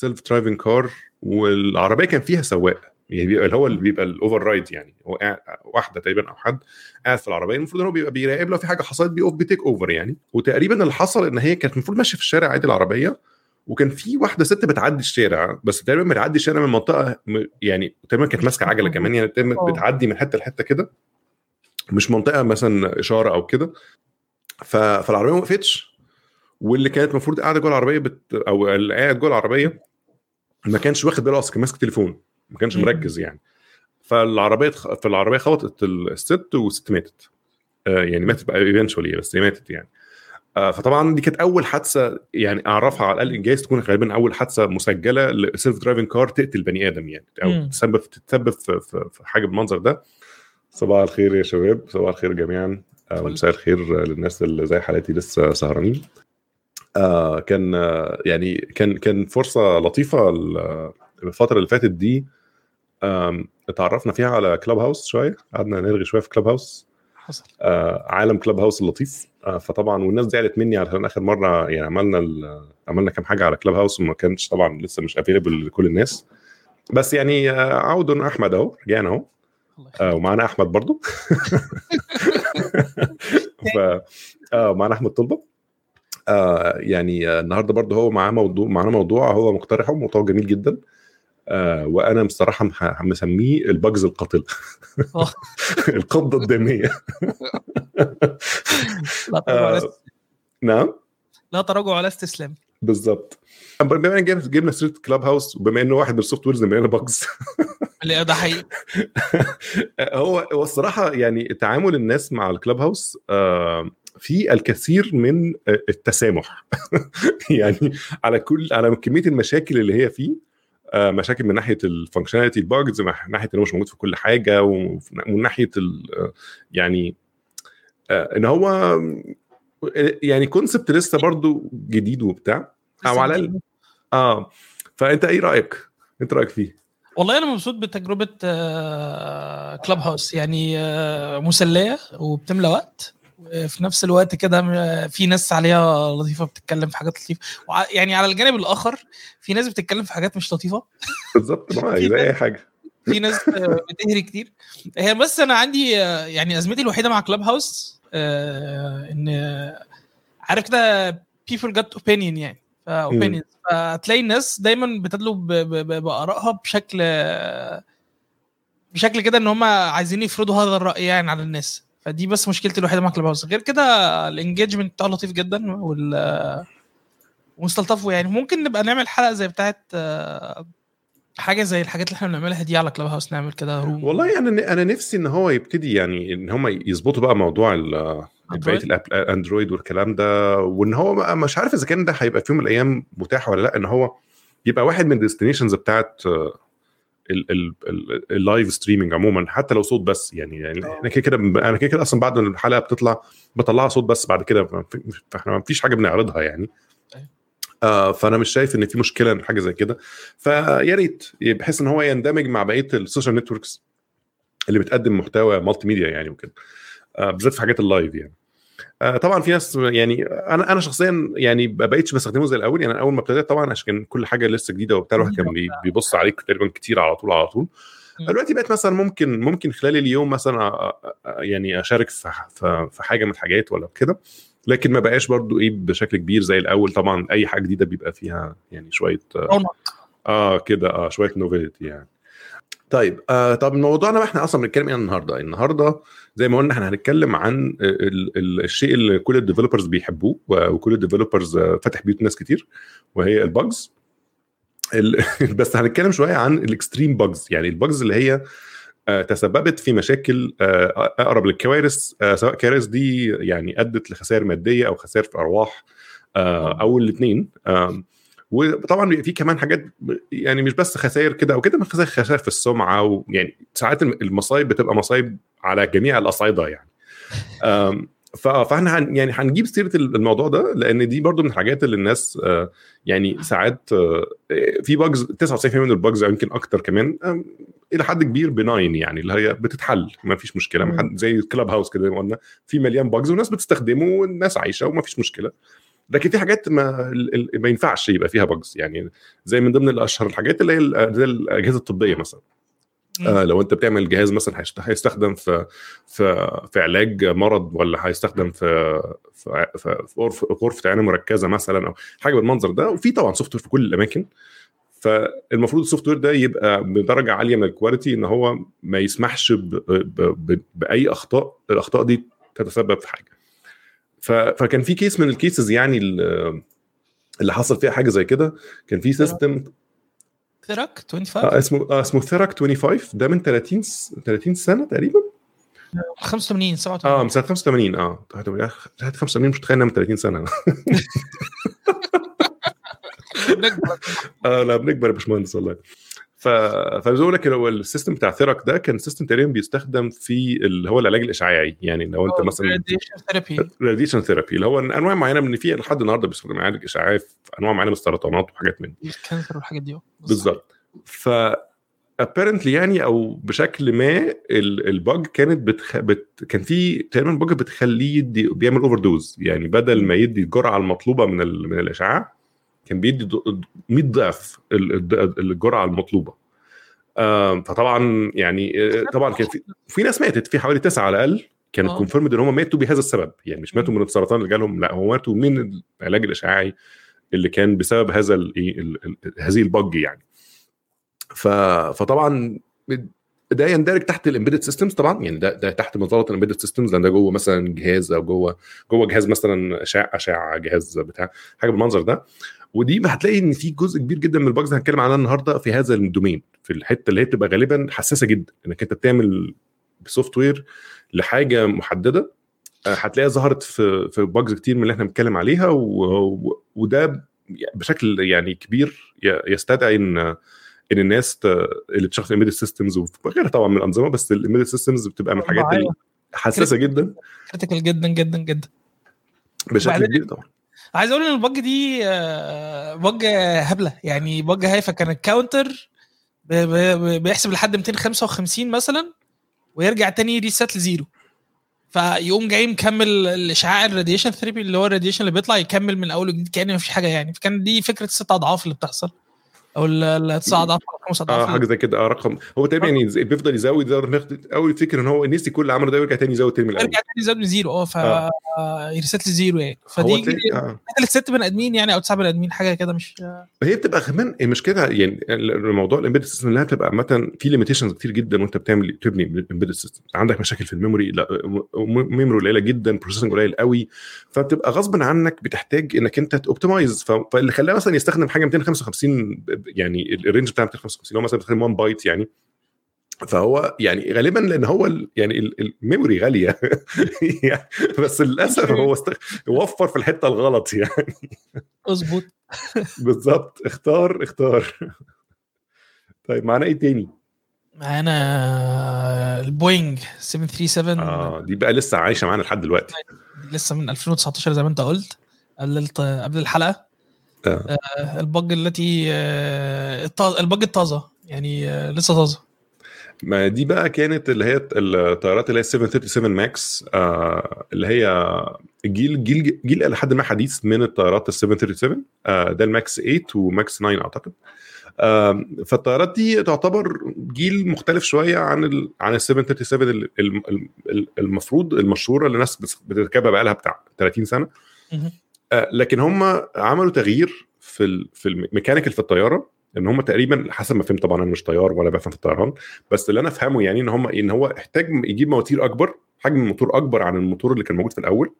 سيلف درايفنج كار والعربيه كان فيها سواق, يعني بيبقى اللي هو اللي بيبقى الاوفر رايد, يعني هو واحده تقريبا او حد قاعد في العربيه المفروض ان هو بيبقى بيراقب لو في حاجه حصلت بيقف بتيك اوفر يعني. وتقريبا اللي حصل ان هي كانت المفروض ماشيه في الشارع عادي العربيه, وكان في واحده ست بتعدي الشارع, بس تقريبا بتعدي الشارع من منطقه يعني تقريبا كانت ماسكه عجله كمان, يعني بتعدي من حته لحته كده مش منطقه مثلا اشاره او كده. فالعربيه ما وقفتش, واللي كانت المفروض قاعده جوه العربيه او اللي قاعد جوه العربيه ما كانش واخد باله اصلا, كان ماسك تليفون ما كانش مركز يعني. فالعربيه خبطت الست والست ماتت, يعني ماتت بقى ايفينشولي بس ماتت يعني. فطبعا دي كانت اول حادثه يعني اعرفها على الاقل, جايز تكون غالبا اول حادثه مسجله لسيلف درايفنج كار تقتل بني ادم يعني, او تتسبب في حاجه بالمنظر ده. صباح الخير يا شباب, صباح الخير جميعا, مساء الخير للناس اللي زي حالاتي لسه سهرانين. كان يعني كان فرصه لطيفه الفتره اللي فاتت دي, اتعرفنا فيها على كلاب هاوس شويه, قعدنا نرغي شويه في كلاب هاوس, حصل عالم كلاب هاوس اللطيف. فطبعا والناس زعلت مني علشان اخر مره يعني عملنا كام حاجه على كلاب هاوس وما كانش طبعا لسه مش افيلبل لكل الناس, بس يعني عودنا احمد اهو, رجعنا اهو, ومعنا احمد برضو معنا احمد طلبه, يعني النهارده برضو هو معنا موضوع هو مقترحه, موضوع جميل جدا, وانا بصراحه مسميه البجز القاتله القبضه الدميه. نعم, لا تراجع ولا استسلام بالظبط. بما ان جبنا سيره كلاب هاوس, وبما انه واحد من السوفت ويرز اللي بقينا بجز اللي ده حقيقي هو الصراحه يعني تعامل الناس مع الكلاب هاوس في الكثير من التسامح يعني على كميه المشاكل اللي هي فيه, مشاكل من ناحيه الفانكشناليتي الباجز, من ناحيه انه مش موجود في كل حاجه, ومن ناحيه يعني ان هو يعني كونسبت لسه برضو جديد وبتاع او على فانت ايه رايك فيه؟ والله انا مبسوط بتجربه كلاب هاوس, يعني مسليه وبتملى وقت في نفس الوقت كده, في ناس عليها لطيفه بتتكلم في حاجات لطيفه, يعني على الجانب الاخر في ناس بتتكلم في حاجات مش لطيفه بالظبط زي اي حاجه, في ناس بتهري كتير هي. بس انا عندي يعني ازمتي الوحيده مع كلاب هاوس ان عارف كده people got opinion يعني opinion, فتلاقي الناس دايما بتدلو بآرائها بشكل كده ان هم عايزين يفرضوا هذا الرأي يعني على الناس, فدي بس مشكلتي الوحيده مع كلاب هاوس. غير كده الانجيجمنت بتاعه لطيف جدا ومستلطفه يعني. ممكن نبقى نعمل حلقه زي بتاعه حاجه زي الحاجات اللي احنا بنعملها دي على كلاب هاوس, نعمل كده روم. والله انا نفسي ان هو يبتدي يعني ان هم يظبطوا بقى موضوع بقيه الاب اندرويد والكلام ده, وان هو مش عارف اذا كان ده هيبقى في يوم من الايام متاح ولا لا, ان هو يبقى واحد من الديستنيشنز بتاعه اللايف ستريمينج عموما, حتى لو صوت بس يعني احنا كده انا كده اصلا بعد الحلقه بطلعها صوت بس بعد كده, فاحنا ما فيش حاجه بنعرضها يعني. فانا مش شايف ان في مشكله من حاجه زي كده, فيا ريت بحيث ان هو يندمج مع بقيه السوشيال نتوركس اللي بتقدم محتوى مالتي ميديا يعني وكده, بالذات في حاجات اللايف يعني. طبعا في ناس يعني انا شخصيا يعني بقيتش بستخدمه زي الاول يعني. اول ما ابتديت طبعا عشان كل حاجه لسه جديده وبتاع, الواحد كان بيبص عليك تقريبا كتير على طول. دلوقتي بقيت مثلا ممكن خلال اليوم مثلا يعني اشارك في حاجه من الحاجات ولا كده, لكن ما بقاش برضو ايه بشكل كبير زي الاول. طبعا اي حاجه جديده بيبقى فيها يعني شويه كده شويه نوفيلتي يعني. طيب طب موضوعنا احنا اصلا بنتكلم ايه النهارده؟ زي ما قلنا احنا هنتكلم عن الشيء اللي كل الديفلوبرز بيحبوه, وكل الديفلوبرز فتح بيوت ناس كتير, وهي الباجز. بس هنتكلم شويه عن الاكستريم باجز, يعني الباجز اللي هي تسببت في مشاكل اقرب للكوارث, سواء كوارث دي يعني ادت لخسائر ماديه او خسائر في ارواح او الاثنين. وطبعا بيبقى في كمان حاجات يعني مش بس خسائر كده او كده, من خسائر في السمعه, ويعني ساعات المصايب بتبقى مصايب على جميع الاصعده يعني. فاحنا يعني هنجيب سيره الموضوع ده لان دي برضو من الحاجات اللي الناس يعني ساعات في باجز 99% من الباجز او يمكن اكتر كمان الى حد كبير بناين يعني, اللي هي بتتحل ما فيش مشكله. زي كلاب هاوس كده قلنا في مليان باجز والناس بتستخدمه والناس عايشه وما فيش مشكله. لكن في حاجات ما ينفعش يبقى فيها باجز, يعني زي من ضمن الاشهر الحاجات اللي هي الاجهزه الطبيه مثلا. لو انت بتعمل جهاز مثلا هيستخدم في علاج مرض, ولا هيستخدم في غرفه عنايه مركزه مثلا, او حاجه بالمنظر ده, وفي طبعا سوفت وير في كل الاماكن. فالمفروض السوفت وير ده يبقى بدرجه عاليه من الكواليتي, ان هو ما يسمحش باي اخطاء, الاخطاء دي تتسبب في حاجه. فكان في كيس من الكيسز يعني اللي حصل فيها حاجه زي كده. كان في سيستم Therac-25 اسمه Therac-25, ده من 30 سنه تقريبا, 85 87 من سنه 85 85 مش تخيلنا من 30 سنه. لا بنكبر يا باشمهندس والله. فعايز اقول لك هو السيستم بتاع ثيراك ده كان سيستم تقريبا بيستخدم في اللي هو العلاج الاشعاعي, يعني لو انت مثلا راديشن ثيرابي, اللي هو انواع معينه من في لحد النهارده بيستخدم علاج اشعاعي في انواع معينه من السرطانات وحاجات من دي, الكانسر والحاجات دي بالظبط. ف ابيرنتلي يعني او بشكل ما الباج كانت كان في تقريبا باج بتخليه بيعمل اوفر دوز, يعني بدل ما يدي الجرعه المطلوبه من الاشعاع كان بيدي 100 ضعف الجرعه المطلوبه. فطبعا يعني طبعا كان في ناس ماتت, في حوالي 9 على الاقل كانوا كونفيرمد ان هم ماتوا بهذا السبب, يعني مش ماتوا من السرطان اللي جالهم, لا هم ماتوا من العلاج الاشعاعي اللي كان بسبب هذا هذه البج يعني. فطبعا ده يندرج تحت الامبيدد سيستمز طبعا, يعني ده تحت مظله الامبيدد سيستمز, لان ده جوه مثلا جهاز, او جوه جهاز مثلا اشعه جهاز بتاع حاجه بالمنظر ده. ودي هتلاقي ان في جزء كبير جدا من الباجز هنتكلم عنها النهارده في هذا الدومين, في الحته اللي هي بتبقى غالبا حساسه جدا, انك انت بتعمل سوفت وير لحاجه محدده هتلاقيها ظهرت في باجز كتير من اللي احنا بنتكلم عليها. وده بشكل يعني كبير يستدعي ان الناس اللي بتشتغل في الامبيدد سيستمز وغيرها طبعا من الانظمه, بس الامبيدد سيستمز بتبقى من الحاجات الحساسه جدا, كريتيكال جدا جدا جدا بشكل كبير طبعا. عايز اقول ان البج دي بج هبله, يعني بج هايفه. كان الكاونتر بيحسب لحد 255 مثلا ويرجع تاني ريسات لزيرو, فيقوم جاي مكمل الاشعاع الراديشن ثيرابي اللي هو الراديشن اللي بيطلع يكمل من اول وجديد كأنه مفيش حاجه يعني. فكان دي فكره 6 اضعاف اللي بتحصل, او ال 9 اضعاف او 5 اضعاف حاجه زي كده. رقم هو تقريبا يعني بيفضل يزود اول فكره ان هو الناس كل عمره ده يرجع تاني يزود تاني من الاول, يرجع تاني يزود من زيرو, ف ريسيت للزيرو يعني. فدي 6 بني ادمين يعني او 9 بني ادمين حاجه كده, مش هي بتبقى كمان مش كده يعني. الموضوع الامبيدد سيستم اللي بتبقى مثلا في ليميتيشنز كتير جدا وانت تبني الامبيدد سيستم, عندك مشاكل في الميموري, ميموري قليله جدا, بروسيسنج قليل قوي, فبتبقى غصب عنك بتحتاج انك انت توبتمايز. فاللي خلاه مثلا يستخدم حاجه 255, يعني الرينج بتاع 255 لو مثلا بتخلي 1 بايت يعني, فهو يعني غالبا لان هو يعني الميموري غاليه بس للاسف هو وفر في الحته الغلط يعني. اظبط بالظبط, اختار. طيب معانا ايه تاني؟ معانا البوينج 737 دي بقى لسه عايشه معانا لحد دلوقتي, لسه من 2019 زي ما انت قلت قبل الحلقه. البج التي البج الطازه يعني لسه طازه. ما دي بقى كانت اللي هي الطيارات اللي هي 737 ماكس, اللي هي جيل لحد ما حديث من الطيارات 737, ده الماكس 8 وماكس 9 اعتقد. فالطيارات دي تعتبر جيل مختلف شويه عن ال 737 المفروض المشهوره اللي الناس بتركبها بقى لها بتاع 30 سنه. لكن هم عملوا تغيير في الميكانيكال في الطياره, ان هم تقريبا حسب ما فهمت, طبعا انا مش طيار ولا بفهم في الطيران, بس اللي انا افهمه يعني ان هو احتاج يجيب مواتير اكبر, حجم الموتور اكبر عن الموتور اللي كان موجود في الاول,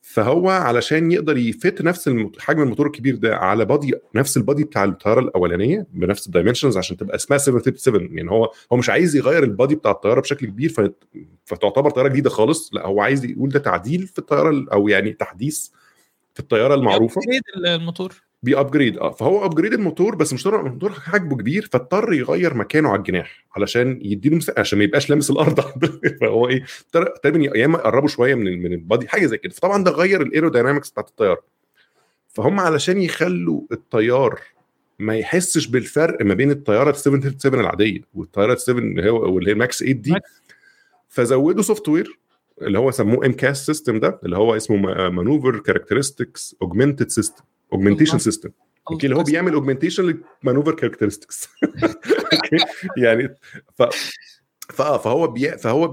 فهو علشان يقدر يفت نفس حجم الموتور الكبير ده على بادي, نفس البادي بتاع الطياره الاولانيه بنفس الدايمنشنز, عشان تبقى اسمها 737. يعني هو مش عايز يغير البادي بتاع الطياره بشكل كبير فتعتبر طياره جديده خالص, لا هو عايز يقول ده تعديل في الطياره, او يعني تحديث في الطياره المعروفه, الموتور بيابجريد. فهو ابجريد الموتور, بس مش الموتور حجمه كبير, فاضطر يغير مكانه على الجناح علشان يديله مساحه, عشان ما يبقاش لامس الارض. فهو ايه تقريبا يا اما يقربوا شويه من البادي حاجه زي كده. فطبعا ده غير الايروداينامكس بتاعه الطياره, فهم علشان يخلوا الطيار ما يحسش بالفرق ما بين الطياره 737 العاديه والطياره 7 اللي هي الماكس 8 دي, فزودوا سوفت وير اللي هو سموه MCAS سيستم ده اللي هو اسمه مانوفر كاركترستكس اوجمنتد سيستم اوجمنتيشن سيستم اللي هو بيعمل اوجمنتيشن لمانوفر كاركترستكس يعني فهو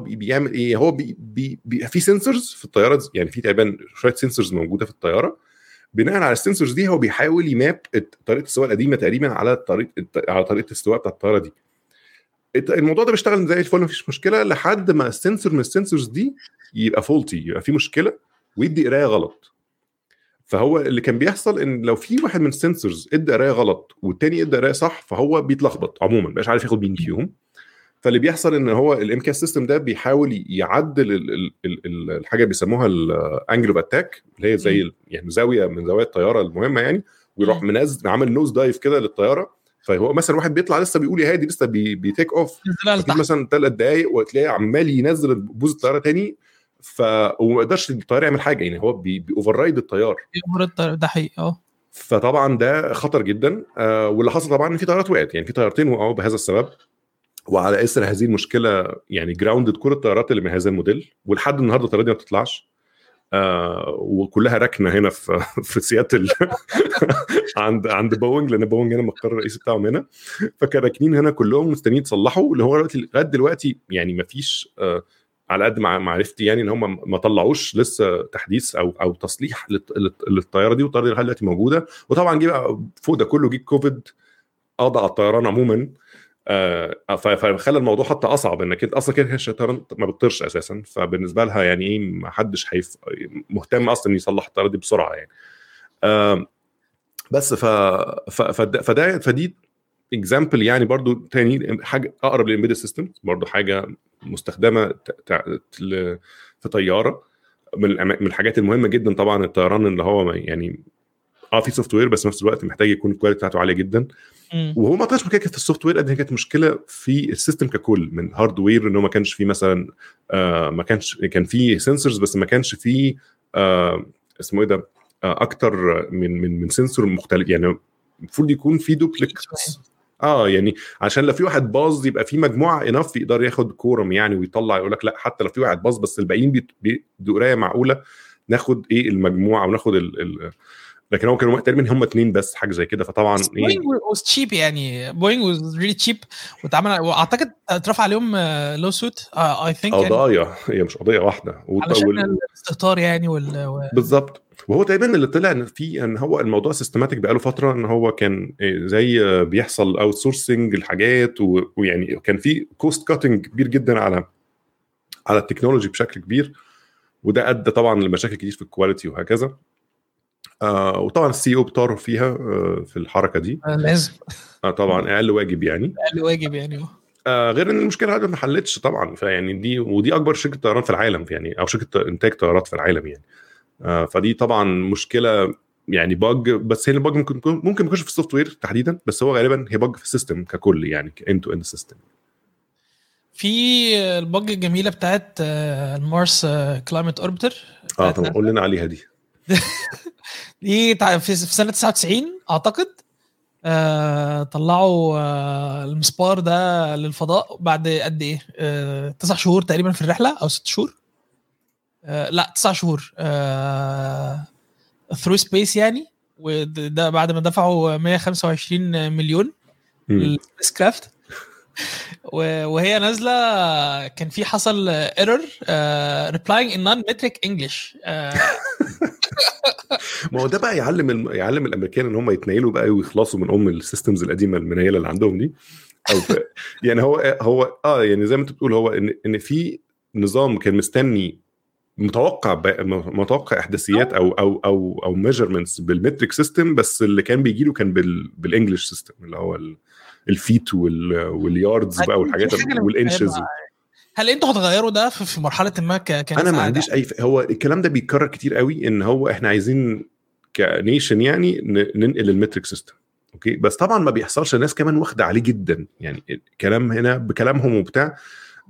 بيعمل ايه هو بي في سنسورز في الطياره يعني في تقريبا شويه سنسورز موجوده في الطياره بناء على السنسورز دي هو بيحاول يماب طريقه السواقه القديمه تقريبا على طريقه السواقه بتاع الطياره دي. الموضوع ده بيشتغل زي الفل مفيش مشكله لحد ما السنسور من السنسورز دي يبقى فولتي يبقى في مشكله ويدي قرايه غلط. فهو اللي كان بيحصل ان لو في واحد من السنسورز ادى قرايه غلط والتاني ادى قرايه صح فهو بيتلخبط عموما مش عارف ياخد مين فيهم. فاللي بيحصل ان هو الامكاس سيستم ده بيحاول يعدل الحاجه بيسموها الانجل اوف اتاك اللي هي زي يعني زاويه من زوايا الطياره المهمه يعني ويروح منزل عامل نوز دايف كده للطياره. فهو مثلا واحد بيطلع لسه بيقول يا هادي لسه بيتيك اوف مثلا 3 دقايق وتلاقيه عمال ينزل بوز الطياره تاني ف وما قدرش الطياره يعمل حاجه يعني هو بيوفررايد الطيار ده حقيقي فطبعا ده خطر جدا. واللي حصل طبعا ان في طيارات وقعت يعني في طيارتين وقعوا بهذا السبب وعلى اثر هذه المشكله يعني جراوندد كل الطيارات اللي من هذا الموديل ولحد النهارده الطياره دي ما بتطلعش وكلها ركنه هنا في سياتل عند بوينج لان بوينج هنا مقر الرئيسي بتاعهم هنا فكانوا راكنين هنا كلهم مستنيين يصلحوا اللي هو لغايه دلوقتي يعني ما فيش على قد ما معرفتي يعني ان هم ما طلعوش لسه تحديث او تصليح للطياره دي والطياره دي دلوقتي موجوده. وطبعا جه فوق ده كله جه كوفيد قضى على الطيران عموما فخلى الموضوع حتى اصعب انك انت اصلا كده الشطاره ما بتطيرش اساسا فبالنسبه لها يعني ايه ما حدش مهتم اصلا يصلح الطياره دي بسرعه يعني بس فدي اكزامبل يعني برضو تاني حاجه اقرب للامبيدد سيستم برضو حاجه مستخدمه في طياره من الحاجات المهمه جدا طبعا الطيران اللي هو يعني في سوفت وير بس نفس الوقت محتاج يكون الكواليتي بتاعته عاليه جدا وهو ما طلعش مشكله في السوفت وير قد هي كانت مشكله في السيستم ككل من هاردوير انه ما كانش فيه مثلا ما كانش كان فيه سنسورز بس ما كانش فيه اسمه ايه ده اكتر من سنسور مختلف يعني المفروض يكون فيه دوبلكس يعني عشان لو في واحد باظ يبقى في مجموعه اناف يقدر ياخد كورم يعني ويطلع يقول لك لا حتى لو في واحد باظ بس الباقيين بقرايه معقوله ناخد ايه المجموعه وناخد لكن هو كانوا تقريبا هم اتنين بس حاجه زي كده. فطبعا بوينج واز تشيب يعني بوينج واز ريلي تشيب واتعمل واعتقد اترفع عليهم لو سوت اي ثينك قضايا هي مش قضيه واحده علشان الاستهتار يعني بالظبط. وهو تقريبا اللي طلع ان في ان هو الموضوع سيستماتيك بقاله فتره ان هو كان زي بيحصل اوت سورسنج الحاجات ويعني كان في كوست كاتنج كبير جدا على التكنولوجي بشكل كبير وده ادى طبعا لمشاكل كتير في الكواليتي وهكذا. وطبعا السي او بتعرف فيها في الحركه دي لازم طبعا اقل واجب يعني غير ان المشكله هذه ما حلتش طبعا فيعني دي ودي اكبر شركه طيران في العالم يعني او شركه انتاج طيارات في العالم يعني فدي طبعا مشكله يعني باج بس هي الباج ممكن يكون في السوفت وير تحديدا بس هو غالبا هي باج في السيستم ككل يعني انت تو اند سيستم. في الباج الجميله بتاعت المارس كلايمت اوربيتر طبعا قول لنا عليها دي دي في سنة 99 أعتقد طلعوا المسبار ده للفضاء بعد قد إيه 9 شهور تقريبا في الرحلة أو 6 شهور 9 شهور ثرو سبيس يعني وده بعد ما دفعوا 125 مليون للسبيس كرافت وهي نازلة كان في حصل error replying in non-metric English ما هو ده بقى يعلم الأمريكان إن هم يتنايلوا بقى ويخلصوا من أم السيستمز القديمة المنايلة اللي عندهم دي أو يعني هو يعني زي ما أنت بتقول هو إن في نظام كان مستني متوقع احداثيات أو measurements بالمتريك سيستم بس اللي كان بيجيله كان بالإنجليش سيستم اللي هو الفيت والياردز بقى والحاجات والانشز. هل انتوا هتغيروا ده في مرحله ما انا ما عنديش اي هو الكلام ده بيتكرر كتير قوي ان هو احنا عايزين كنيشن يعني ننقل المتريك سيستم اوكي بس طبعا ما بيحصلش الناس كمان واخده عليه جدا يعني الكلام هنا بكلامهم وبتاع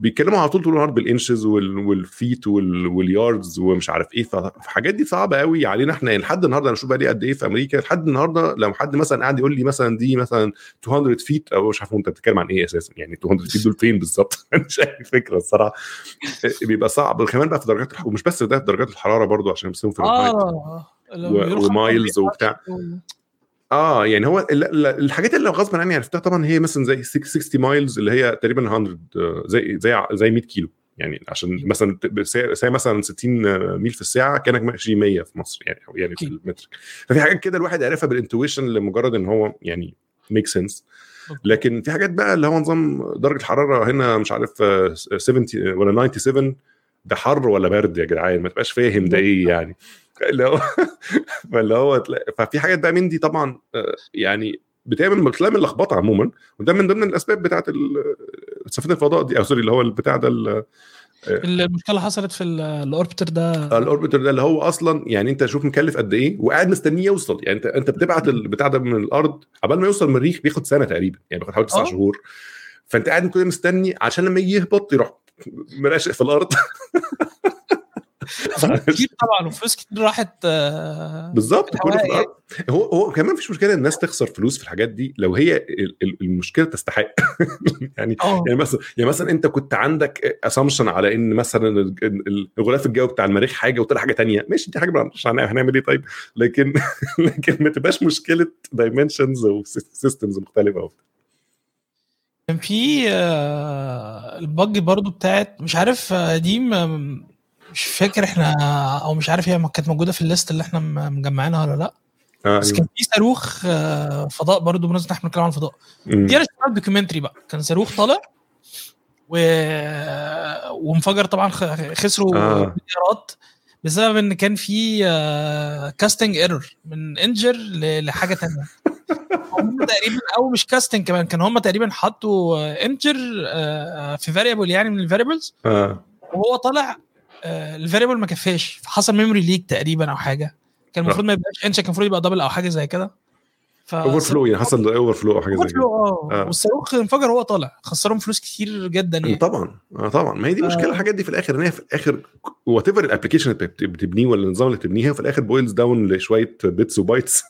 بيتكلموا على طول النهار بالانشز والفيت والياردز ومش عارف ايه. فالحاجات دي صعبه قوي علينا احنا لحد النهارده. انا شوف بقى لي قد ايه في امريكا لحد النهارده لو حد مثلا قاعد يقول لي مثلا دي مثلا 200 فيت او مش عارف انت بتتكلم عن ايه اساسا يعني 200 فيت دول فين بالظبط مش عارف فكره الصراحه. بيبقى صعب كمان بقى في درجات الحراره ومش بس ده في درجات الحراره برضو عشان بيسيبوا في ومايلز وبتاع يعني هو الحاجات اللي غصب عني عرفتها طبعا هي مثلا زي 60 مايلز اللي هي تقريبا 100 زي 100 كيلو يعني عشان مثلا مثلا 60 ميل في الساعه كانك ماشي 100 في مصر يعني في المتر. ففي حاجات كده الواحد عارفها بالانتويشن لمجرد ان هو يعني ميك سنس. لكن في حاجات بقى اللي هو نظام درجه الحراره هنا مش عارف 70 ولا 97 ده حر ولا برد يا جدعان ما تبقاش فاهم ده ايه يعني اللي هو ففي حاجات بقى من دي طبعا يعني بتعمل اللخبطه عموما. وده من ضمن الاسباب بتاعه سفينه الفضاء دي او سوري اللي هو بتاع ده المشكله حصلت في الاوربتر ده اللي هو اصلا يعني انت شوف مكلف قد ايه وقاعد مستنيه يوصل. يعني انت بتبعت البتاع ده من الارض عبال ما يوصل المريخ بياخد سنه تقريبا يعني بياخد حوالي 9 شهور. فانت قاعد كده مستني عشان لما يهبط يروح مراشق في الارض طبعا وفلوس كتير راحت بالظبط هو كمان مفيش مشكله الناس تخسر فلوس في الحاجات دي لو هي المشكله تستحق يعني مثلا انت كنت عندك اسامبشن على ان مثلا الغلاف الجوي بتاع المريخ حاجه وطلع حاجه تانية ماشي دي حاجه مش هنعمل ايه طيب لكن ما تبقاش مشكله دايمنشنز وسيستمز مختلفه. كان في البج برضو بتاعت مش عارف دي مش فاكر احنا او مش عارف هي كانت موجوده في الليست اللي احنا مجمعينها ولا لا بس كان في صاروخ فضاء برضو بنزل احنا بنتكلم عن الفضاء دي انا شفت دوكيومنتري بقى كان صاروخ طالع وانفجر طبعا خسروا مليارات بسبب ان كان في كاستنج ايرور من انجر لحاجه تانية هم تقريبا او مش كاستنج كمان كان هم تقريبا حطوا انجر في فاريبل يعني من الفاريبلز وهو طالع الفاريبل ما كفاش فحصل ميموري ليك تقريبا او حاجه كان المفروض ما يبقاش انش كان المفروض يبقى دبل او حاجه زي كده اوفر فلو يعني حصل اوفر فلو او حاجه زي كده والصاروخ انفجر وهو طالع خسرهم فلوس كتير جدا يعني طبعا ما هي دي مشكله الحاجات دي في الاخر ان هي في الاخر وات ايفر الابلكيشن اللي بتبنيه ولا النظام اللي بتبنيها في الاخر بويلز داون لشويه بيتس وبايتس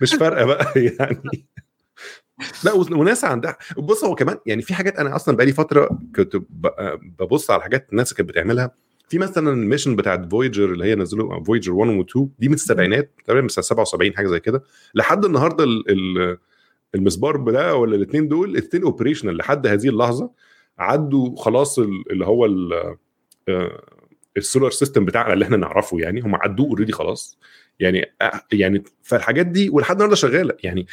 مش فارقه بقى يعني لا وناس عندها بص هو كمان يعني في حاجات انا اصلا بقالي فتره كنت ببص على حاجات الناس كانت بتعملها في مثلا الميشن بتاعت فويجر اللي هي نزلوها فويجر 1 و 2 دي من السبعينات تقريبا من 77 حاجه زي كده لحد النهارده المسبار ده ولا الاثنين دول الاثنين اوبريشنال لحد هذه اللحظه عدوا خلاص اللي هو السولار سيستم بتاعنا اللي احنا نعرفه يعني هم عدوا اوريدي خلاص يعني فالحاجات دي ولحد النهارده شغاله يعني.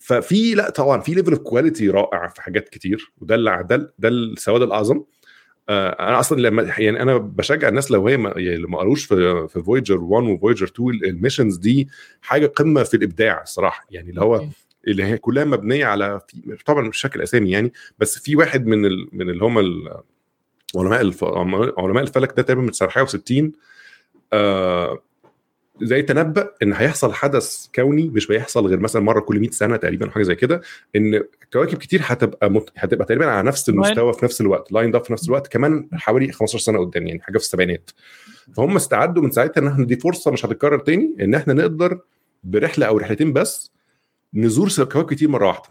ففي لا طبعا في ليفل اوف كواليتي رائع في حاجات كتير وده ده السواد الاعظم. انا اصلا لما يعني انا بشجع الناس لو هي ما قروش في فويجر 1 وفويجر 2 الميشنز دي حاجه قمه في الابداع الصراحه يعني اللي هي كلها مبنيه على طبعا مش شكل اسامي يعني بس في واحد من اللي هم علماء الفلك ده تقريبا من 1960 زي تنبأ ان هيحصل حدث كوني مش بيحصل غير مثلا مره كل 100 سنه تقريبا حاجه زي كده ان كواكب كتير هتبقى تقريبا على نفس المستوى في نفس الوقت لايند اب في نفس الوقت كمان حوالي 15 سنه قدام يعني حاجه في السبعينات. فهم استعدوا من ساعتها ان احنا دي فرصه مش هتتكرر تاني ان احنا نقدر برحله او رحلتين بس نزور كواكب كتير مره واحده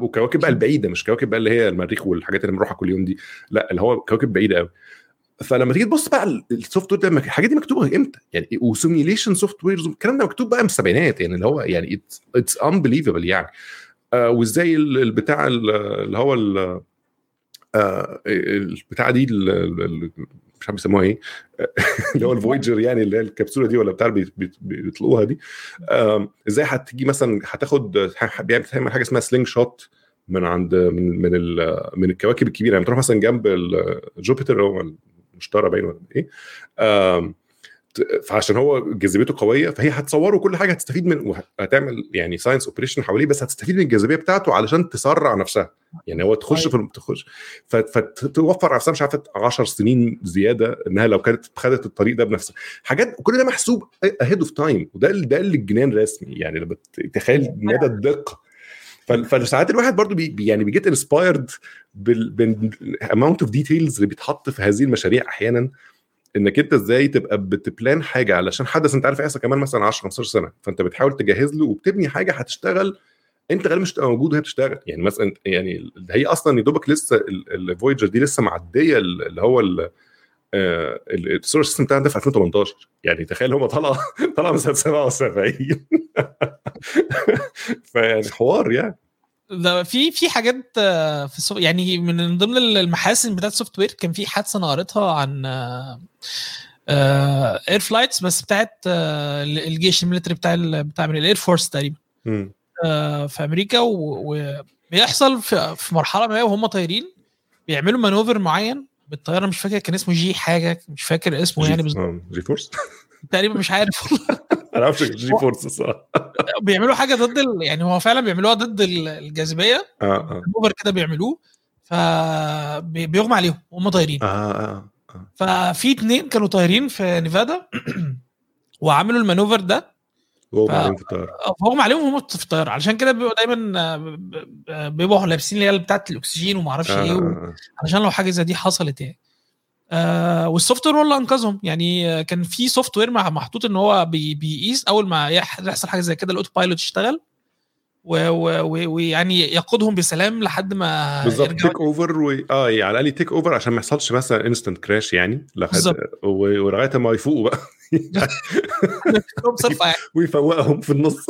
وكواكب بقى البعيده مش كواكب بقى اللي هي المريخ والحاجات اللي بنروحها كل يوم دي لا اللي هو كواكب بعيده قوي. فلما تيجي تبص بقى السوفت وير ده الحاجات دي مكتوبه امتى يعني وسيميوليشن سوفت ويرز الكلام ده مكتوب بقى من السبعينات يعني اللي هو يعني اتس انبيليفبل يعني وازاي البتاع اللي هو البتاع دي مش عارف يسموها ايه اللي هو الفويجر يعني اللي هي الكبسوله دي ولا بتاع بيطلقوها دي ازاي هتيجي مثلا هتاخد بتعمل حاجه اسمها سلينج شوت من عند من الكواكب الكبيره يعني تروح مثلا جنب جوبيتر او مشترى بينه ولا ايه فعشان هو جاذبيته قويه فهي هتصوره كل حاجه هتستفيد من وهتعمل يعني ساينس اوبريشن حواليه بس هتستفيد من الجاذبيه بتاعته علشان تسرع نفسها يعني هو تخش في تخش فتوفر على نفسها مش عارفه 10 سنين زياده انها لو كانت خدت الطريق ده بنفسها حاجات كل ده محسوب ahead of time وده ده اللي الجنان رسمي يعني لما تتخيل مدى الدقه فساعات الواحد برضو يعني بيجيت انسبايرد بالاماونت اوف ديتيلز اللي بيتحط في هذه المشاريع احيانا, انك انت ازاي تبقى بتبلان حاجه علشان حدث انت عارف هيحصل كمان مثلا 10 15 سنه, فانت بتحاول تجهز له وبتبني حاجه هتشتغل انت غالبا مش هتبقى موجود وهي بتشتغل. يعني مثلا يعني هي اصلا يدوبك لسه الفويجر دي لسه معديه اللي هو السولار سيستم بتاعنا ده في 2018, يعني تخيل هم طلع من 77. فالحوار يعني ده في حاجات في يعني من ضمن المحاسن بتاعه السوفت وير كان في حادثه نقرتها عن اير فلايتس بس بتاعت الجيش الميليتري بتاع من الاير فورس تقريبا في امريكا, وبيحصل في مرحله ما وهم طايرين بيعملوا مانوفر معين بالطياره, مش فاكر كان اسمه جي حاجه, مش فاكر اسمه يعني جي فورس تقريبا, مش عارف انا عارف جي فورس صح. بيعملوا حاجه ضد يعني هو فعلا بيعملوها ضد الجاذبيه اوفر كده بيعملوه, فبيغمى عليهم وهم طايرين. ففي اتنين كانوا طايرين في نيفادا وعملوا المانوفر ده وهم عليهم وهم في الطياره, علشان كده بيبقوا دايما بيبقوا لابسين اللي هي بتاعه الاكسجين وما اعرفش ايه, علشان لو حاجه زي دي حصلت يعني. والسوفت وير والله انقذهم يعني, كان في سوفت وير محطوط ان هو بيقيس اول ما يحصل حاجه زي كده الاوتو بايلوت يشتغل ويعني يقودهم بسلام لحد ما بالظبط تيك اوفر على الاقل تيك اوفر عشان ما يحصلش مثلا انستنت كراش يعني ولغايه ما يفوقوا بقى ويفوقهم في النص.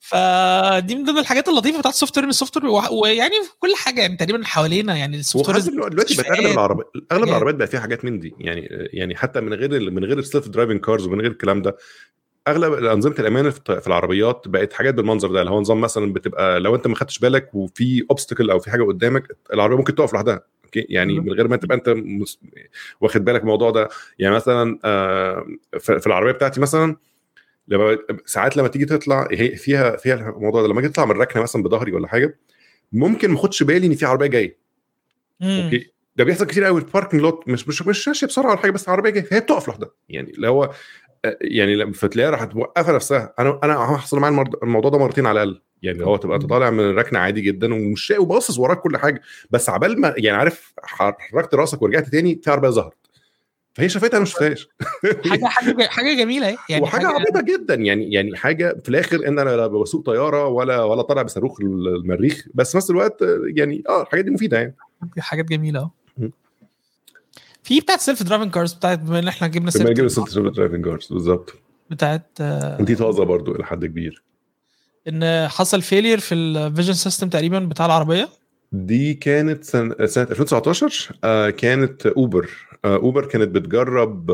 فدي من ضمن الحاجات اللطيفه بتاعت السوفت وير, ويعني كل حاجه يعني تقريبا حوالينا يعني السوفت وير دلوقتي بقى اغلب العربيات بقى فيها حاجات من دي يعني حتى من غير السيلف درايفنج كارز ومن غير الكلام ده, اغلب الانظمه الامان في العربيات بقت حاجات بالمنظر ده, اللي هو نظام مثلا بتبقى لو انت ما خدتش بالك وفي اوبستكل او في حاجه قدامك العربيه ممكن تقف لوحدها اوكي يعني من غير ما تبقى انت واخد بالك الموضوع ده. يعني مثلا في العربيه بتاعتي مثلا ساعات لما تيجي تطلع فيها الموضوع ده, لما اجي اطلع من الركنه مثلا بظهري ولا حاجه ممكن ما اخدش بالي ان في عربيه جايه اوكي, ده بيحصل كتير قوي في الباركنج لوت, مش ماشيه بسرعه ولا حاجه بس العربيه جايه هي بتقف لوحدها, يعني اللي هو يعني لما فتلاقيها راح توقفها نفسها. انا حصل معايا الموضوع ده مرتين على الاقل, يعني هو تبقى طالع من الركنه عادي جدا ومش شايف وباصص وراك كل حاجه, بس عبال ما يعني عارف حركت راسك ورجعت تاني في عربيه ظهرت, فهي شافتها مش شايفاش. حاجه جميله اهي يعني, وحاجه عظيمه جدا يعني حاجه في الاخر ان انا لا بسوق طياره ولا طالع بصاروخ المريخ, بس نفس الوقت يعني الحاجات دي مفيده يعني, حاجات جميله في بتاعت سيلف درايفنج كارز بتاعت ان احنا جبنا سيلف درايفنج كارز بالظبط بتاعت دي طازه برضو الى حد كبير, ان حصل فيلير في الفيجن سيستم تقريبا بتاع العربيه دي, كانت سنه 2019. كانت اوبر كانت بتجرب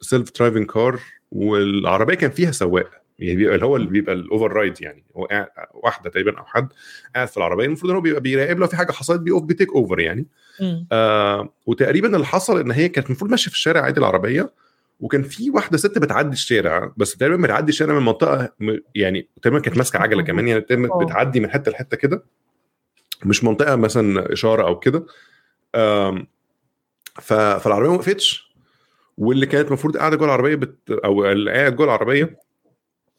سيلف درايفنج كار, والعربيه كان فيها سواق يعني اللي هو اللي بيبقى الاوفر رايد, يعني هو واحده تقريبا او حد قاعد في العربيه المفروض ان هو بيبقى بيراقب لو في حاجه حصلت بيقف بتيك اوفر يعني. وتقريبا اللي حصل ان هي كانت المفروض ماشيه في الشارع عادي العربيه, وكان في واحده ست بتعدي الشارع, بس تقريبا بتعدي الشارع من منطقه يعني تقريبا كانت ماسكه عجله كمان, يعني بتعدي من حته لحته كده مش منطقه مثلا اشاره او كده. فالعربيه ما وقفتش, واللي كانت المفروض قاعده جوه العربيه او اللي قاعد جوه العربيه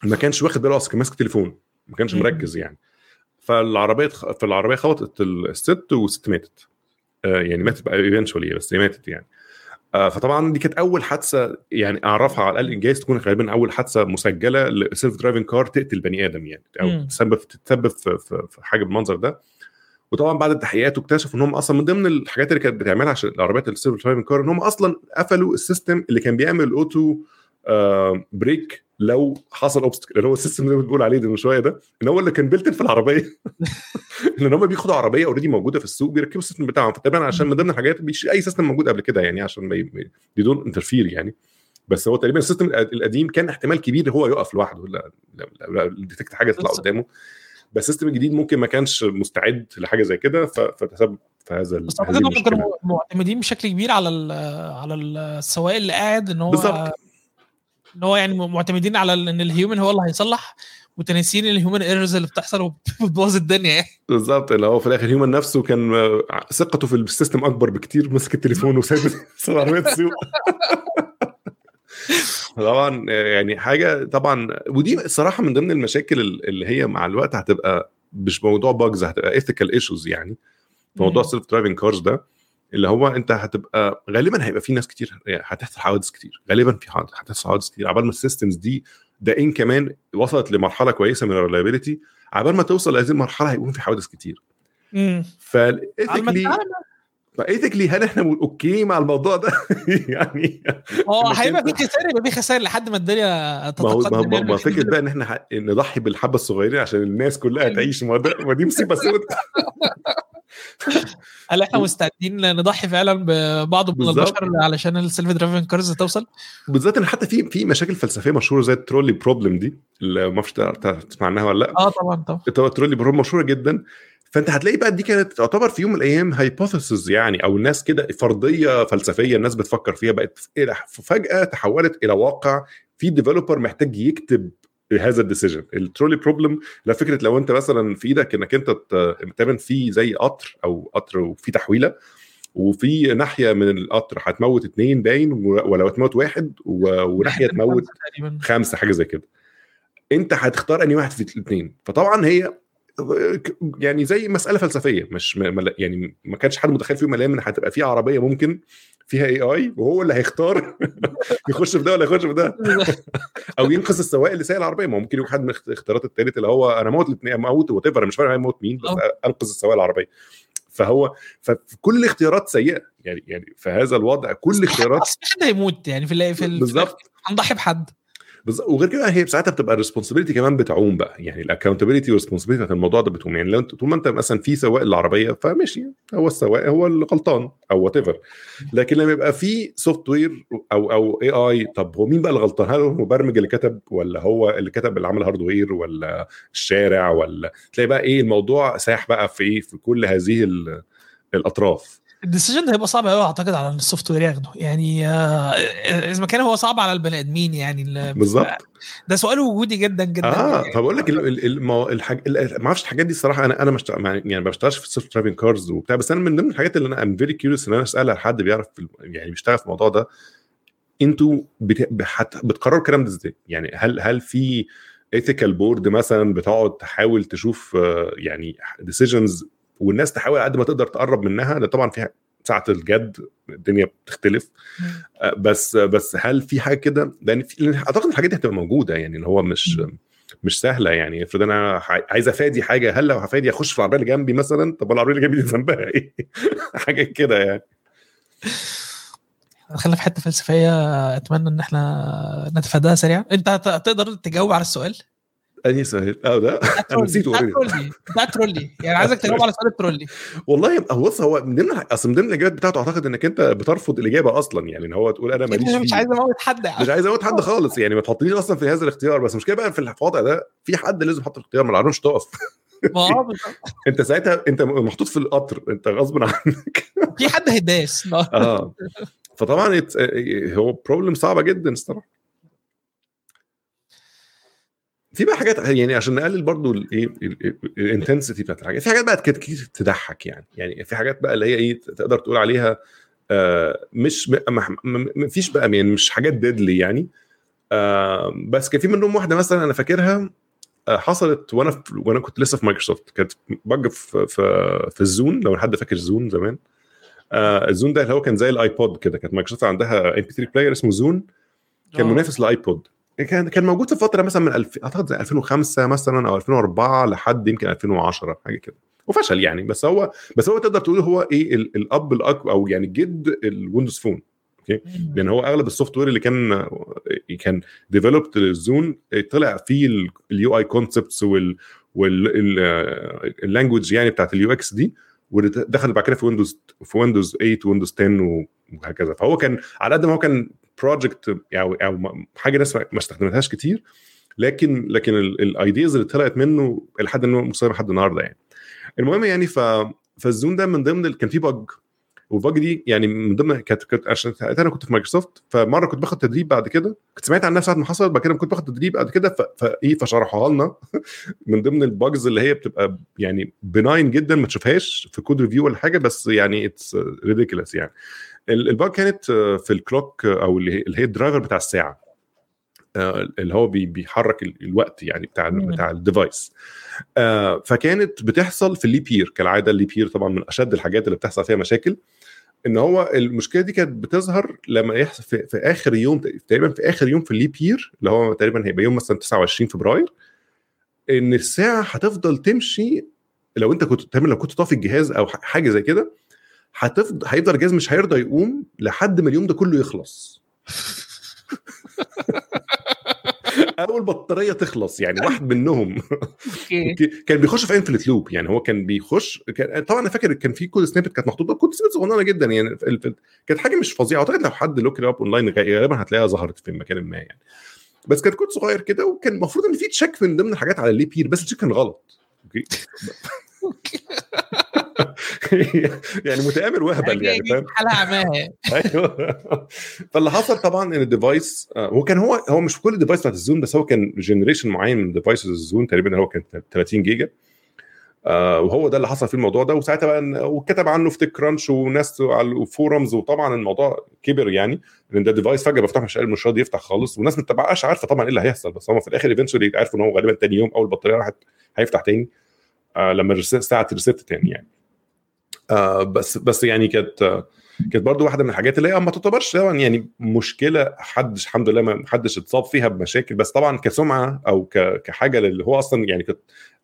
ما كانش واخد باله اصلا, كان ماسك تليفون ما كانش مركز يعني. فالعربيه خبطت الست والست ماتت, يعني ماتت بقى ايفينشولي بس ماتت يعني. فطبعا دي كانت اول حادثه يعني اعرفها على الاقل, جايز تكون غالبا اول حادثه مسجله لسيلف درايفنج كار تقتل بني ادم يعني, او تتسبب في حاجه بالمنظر ده. وطبعا بعد التحقيقات اكتشفوا انهم اصلا من ضمن الحاجات اللي كانت بتعملها عشان العربيات السيلف درايفنج كار انهم اصلا قفلوا السيستم اللي كان بيعمل الاوتو بريك لو حصل اوبستكل, اللي هو السيستم اللي بتقول عليه ده من شويه ده, ان هو اللي كان بيلتن في العربيه ان هم بياخدوا عربيه اوريدي موجوده في السوق بيركبوا السيستم بتاعهم, فتقريبا عشان من ضمن الحاجات اي سيستم موجود قبل كده يعني عشان ما يدون انترفير يعني, بس هو تقريبا السيستم القديم كان احتمال كبير هو يقف لوحده لا ديتكت حاجه تطلع قدامه, بس السيستم الجديد ممكن ما كانش مستعد لحاجه زي كده فتسبب في هذا. بس هم كانوا معتمدين بشكل كبير على السواق اللي قاعد, ان هو يعني معتمدين على ان الهيومن هو اللي هيصلح, وتنسين الهيومن ايرورز اللي بتحصل وبتبوظ الدنيا بالظبط, اللي هو في الاخر الهيومن نفسه كان ثقته في السيستم اكبر بكتير, ماسك التليفون وسايب العربيه تسوق طبعا يعني حاجه طبعا, ودي الصراحه من ضمن المشاكل اللي هي مع الوقت هتبقى مش موضوع باجز، هتبقى ethical issues يعني. موضوع self driving cars ده اللي هو انت هتبقى غالبا هيبقى في ناس كتير هتحصل حوادث كتير، غالبا في هتحصل حوادث كتير عبال ما السيستمز دي ده ان كمان وصلت لمرحله كويسه من الريلابيليتي، عبال ما توصل لهذه المرحله هيكون في حوادث كتير. فايثيكلي هل احنا اوكي مع الموضوع ده؟ يعني هيبقى في خسائر، يبقى في خسائر لحد ما الدنيا تتقدم. ما فكره بقى ان احنا نضحي بالحبه الصغيرين عشان الناس كلها تعيش، ما دي مصيبه سود. هل احنا مستعدين نضحي فعلا ببعض من البشر علشان السيلف دريفن كارز توصل؟ بالذات ان حتى في مشاكل فلسفيه مشهوره زي الترولي بروبلم دي، اللي ما فيش تسمع عنها ولا لا؟ طبعا الترولي بروبلم مشهوره جدا. فانت هتلاقي بقى دي كانت تعتبر في يوم من الايام هايبوثيسز يعني، او الناس كده فرضيه فلسفيه الناس بتفكر فيها، بقت فجاه تحولت الى واقع في ديفلوبر محتاج يكتب هذا الديسيجن. الترولي بروبلم لا فكره لو انت مثلا في ايدك انك انت تمن في زي قطر او قطر وفي تحويله، وفي ناحيه من القطر هتموت 2 باين ولو تموت 1 وناحيه تموت 5 حاجه زي كده، انت هتختار اني واحد في الاثنين. فطبعا هي يعني زي مسألة فلسفية، مش يعني ما كانش حد متخيل فيه مليان ان هتبقى فيه عربية ممكن فيها AI وهو اللي هيختار يخش في ده ولا يخش في ده او ينقذ السواق اللي سايق العربية. ما ممكن يكون حد من الاختيارات الثالث اللي هو انا موت الاثنين، موت وتفر مش فارق معايا موت مين، بس انقذ السواق العربية. فهو فكل الاختيارات سيئة يعني في هذا الوضع، كل الاختيارات مش حد هيموت يعني في بالظبط هنضحي بحد. وغير كده هي ساعتها بتبقى الريسبونسابيلتي كمان بتعوم بقى، يعني الاكاونتابيلتي والريسبونسابيلتي بتاعت الموضوع ده بتعوم. يعني لو انت طول ما انت مثلا في سواق العربيه فماشي هو السواق هو الغلطان او وات ايفر، لكن لما يبقى في سوفت وير او اي، طب هو مين بقى الغلطان؟ هل هو المبرمج اللي كتب، ولا هو اللي كتب اللي عمل هاردوير، ولا الشارع، ولا تلاقي بقى ايه الموضوع سايح بقى في كل هذه الاطراف. الديسيجن هيبقى صعب قوي اعتقد على السوفت وير ياخده، يعني اذا ما كان هو صعب على البني ادمين يعني. بالظبط ده سؤال وجودي جدا جدا. يعني فبقول لك ما اعرفش الحاجات دي الصراحه. انا مش يعني ما بشتغلش في السيلف درايفنج كارز وبتاع، بس انا من ضمن الحاجات اللي انا ام فيري كيوريوس ان انا اسالها لحد بيعرف يعني بيشتغل في الموضوع ده، انتوا بتقرروا الكلام ده ازاي؟ يعني هل في ايثيكال بورد مثلا بتقعد تحاول تشوف يعني ديسيجنز والناس تحاول قد ما تقدر تقرب منها؟ ده طبعا فيها ساعة الجد الدنيا بتختلف، بس هل في حاجة كده؟ لأن أعتقد الحاجات دي هتبقى موجودة يعني، اللي هو مش سهلة يعني. افرض أنا عايز أفادي حاجة، هل لو هفادي أخش في العربية اللي جنبي مثلا؟ طب العربية اللي جنبي دي ذنبها إيه؟ حاجة كده يعني. خلينا في حتة فلسفية أتمنى إن إحنا نتفاداها سريعا. أنت هتقدر تجاوب على السؤال؟ أني سهل ده أنا نسيت أوريدي ده ترولي، يعني عايزك تجاوب على سؤال الترولي. والله أوص هو من ضمن الإجابات بتاعته أعتقد إنك أنت بترفض الإجابة أصلا، يعني إن هو تقول أنا ماليش فيه، مش عايز أموت حد خالص يعني، ما تحطنيش أصلا في هذا الاختيار. بس مش كده بقى، في الوضع ده في حد لازم يحط الاختيار، ما العربية مش تقف. انت ساعتها انت محطوط في القطر، انت غصب عنك في حد هيداس. فطبعا هو بروبلم صعبة جدا الصراحة. في بقى حاجات يعني عشان نقلل برضو الايه الانتنسيتي بتاعت الحاجات، في حاجات بقى كتير تضحك يعني في حاجات بقى اللي هي ايه تقدر تقول عليها مش مفيش بقى يعني مش حاجات ديدلي يعني. بس كان في منهم واحده مثلا انا فاكرها حصلت وانا كنت لسه في مايكروسوفت، كانت بج في الزون. لو حد فاكر زون زمان، الزون ده اللي هو كان زي الايبود كده، كانت مايكروسوفت عندها MP3 بلاير اسمه زون، كان منافس للايبود. كان موجود في فتره مثلا من اعتقد 2005 مثلا او 2004 لحد يمكن 2010 حاجه كده، وفشل يعني. بس هو تقدر تقول هو ايه الاب الاكبر او يعني جد الويندوز فون. اوكي، لان هو اغلب السوفت وير اللي كان ديفلوبد للزون طلع فيه اليو اي كونسبتس واللانجوج يعني بتاعه اليو اكس دي، ودخل بعد كده في ويندوز 8 ويندوز 10 وهكذا. فهو كان على قد ما هو كان بروجكت او حاجه ناس ما استخدمتهاش كتير، لكن الايدياز اللي طلعت منه لحد انه مصير لحد النهارده يعني. المهم يعني فالزون ده من ضمن كان في بج، والبج دي يعني من ضمن كانت عشان انا كنت في مايكروسوفت، فمره كنت باخد تدريب بعد كده، كنت سمعت عنها ساعه ما حصلت، بعد كده كنت باخد تدريب بعد كده فايه فشرحوها لنا. من ضمن البجز اللي هي بتبقى يعني بناين جدا، ما تشوفهاش في كود ريفيو ولا حاجه، بس يعني اتس ريديكولس يعني. الباج كانت في الكلوك او اللي هي الدرايفر بتاع الساعه. اللي هو بيحرك الوقت يعني بتاع الديفايس. فكانت بتحصل في الليبير كالعاده. الليبير طبعا من اشد الحاجات اللي بتحصل فيها مشاكل، ان هو المشكله دي كانت بتظهر لما يحصل في اخر يوم تقريبا، في اخر يوم في الليبير اللي هو تقريبا هيبقى يوم مثلا 29 فبراير، ان الساعه هتفضل تمشي. لو انت كنت تعمل، لو كنت طافي الجهاز او حاجه زي كده، هيفضل الجهاز مش هيرضى يقوم لحد ما اليوم ده كله يخلص. اول بطاريه تخلص يعني، واحد منهم كان بيخش في انفينيت لوب. يعني هو كان بيخش، طبعا انا فاكر كان في كود سنابت كانت محطوطه، كود سنابت صغننه جدا يعني، كانت حاجه مش فظيعه. اعتقد لو حد لوك اب اونلاين غالبا هتلاقيها ظهرت في مكان ما يعني، بس كان كود صغير كده، وكان المفروض ان في تشيك من ضمن الحاجات على اللي بير، بس التشيك كان غلط. اوكي يعني متآمر وهبل يعني، فاهم حلقه. ايوه، فاللي حصل طبعا ان الديفايس، هو مش في كل الديفايس بتاعت الزون، بس هو كان جنريشن معين من ديفايسز الزون تقريبا، هو كان 30 جيجا، وهو ده اللي حصل في الموضوع ده. وساعتها بقى وكتب عنه في تيك كرانش وناس على الفورمز، وطبعا الموضوع كبر يعني، لان ده ديفايس فجاه بيفتح، مش راضي يفتح خالص، والناس ما تبقاش عارفه طبعا ايه اللي هيحصل. بس هم في الاخر ايفنتشولي عرفوا ان هو غالبا تاني يوم اول بطاريه راحت هيفتح تاني لما الساعه ريست تاني يعني. بس يعني كانت برضو واحده من الحاجات اللي هي ما تعتبرش طبعا يعني مشكله، حدش الحمد لله ما حدش اتصاب فيها بمشاكل، بس طبعا كسمعه او كحاجه اللي هو اصلا يعني، كنت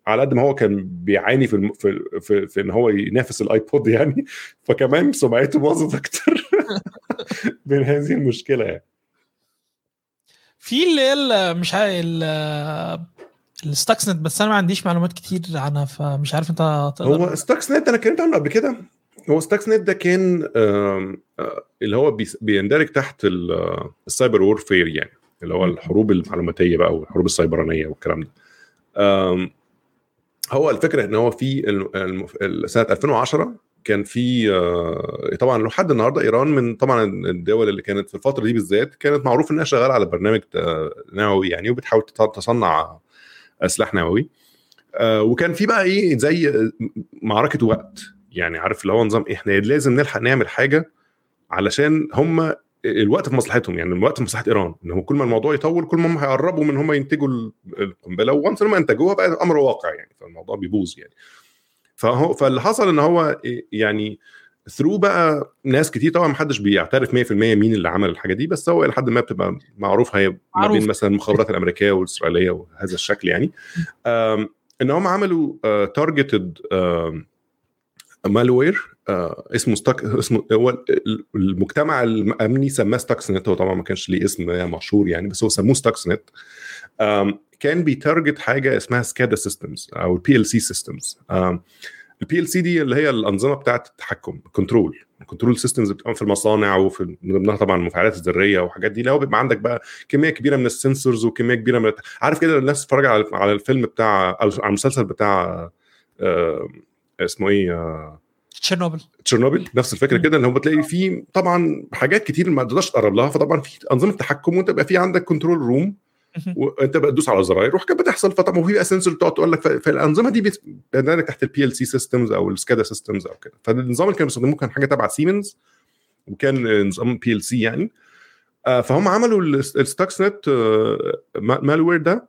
على قد ما هو كان بيعاني في ان هو ينافس الايبود يعني، فكمان سمعته باظت اكتر من هذه المشكله يعني. في اللي مش الستاكسنت، بس انا ما عنديش معلومات كتير عنها، فمش عارف انت تقدر. هو ستاكسنت انا كنت عنه قبل كده. هو ستاكسنت ده كان اللي هو بيندرج تحت السايبر وورفير يعني، اللي هو الحروب المعلوماتيه بقى والحروب السايبرانيه والكلام ده. هو الفكره ان هو في سنه 2010 كان في طبعا لحد النهارده ايران من طبعا الدول اللي كانت في الفتره دي بالذات كانت معروف انها شغاله على برنامج نووي يعني، وبتحاول تصنع اسلحه نووي. وكان في بقى ايه زي معركه وقت يعني، عارف اللي هو نظام احنا لازم نلحق نعمل حاجه علشان هم الوقت في مصلحتهم يعني، الوقت في مصلحه ايران، انه كل ما الموضوع يطول كل ما هم هيقربوا من هم ينتجوا القنبله، وانس لما انتجوها بقى امر واقع يعني، فالموضوع بيبوظ يعني. فاللي حصل ان هو يعني ثرو بقى ناس كتير، طبعا محدش بيعترف 100% مين اللي عمل الحاجه دي، بس هو لحد ما بتبقى معروف هي ما بين مثلا المخابرات الامريكيه والاسرائيليه وهذا الشكل يعني، ان هم عملوا تارجتد مالوير اسمه هو المجتمع الامني سماه ستاكسنت. هو طبعا ما كانش ليه اسم مشهور يعني، بس هو سموه ستاكسنت. كان بيتارجت حاجه اسمها سكادا سيستمز او البي ال سي سيستمز. PLC دي اللي هي الأنظمة بتاعة التحكم، كنترول سيستمز في المصانع، وفي ضمنها طبعا المفاعلات الذرية وحاجات دي. لو بيبقى عندك بقى كمية كبيرة من السنسورز وكمية كبيرة من عارف كده، الناس تتفرج على الفيلم بتاع، على المسلسل بتاع اسمه ايه، تشيرنوبل، نفس الفكرة كده، ان هم بتلاقي فيه طبعا حاجات كتير ما تقدرش تقرب لها، فطبعا في أنظمة تحكم، وانت بقى في عندك كنترول روم وانت بتدوس على زراير وحاجه بتحصل. فطبعا وفي بقى سنسور بتقعد تقول لك، فالانظمه دي بتندرج تحت البي ال سي سيستمز او السكادا سيستمز او كده. فالنظام اللي كانوا بيستخدموه كان حاجه تبع سيمنز، وكان نظام بي ال سي يعني. فهم عملوا الستاكسنت مالوير ده،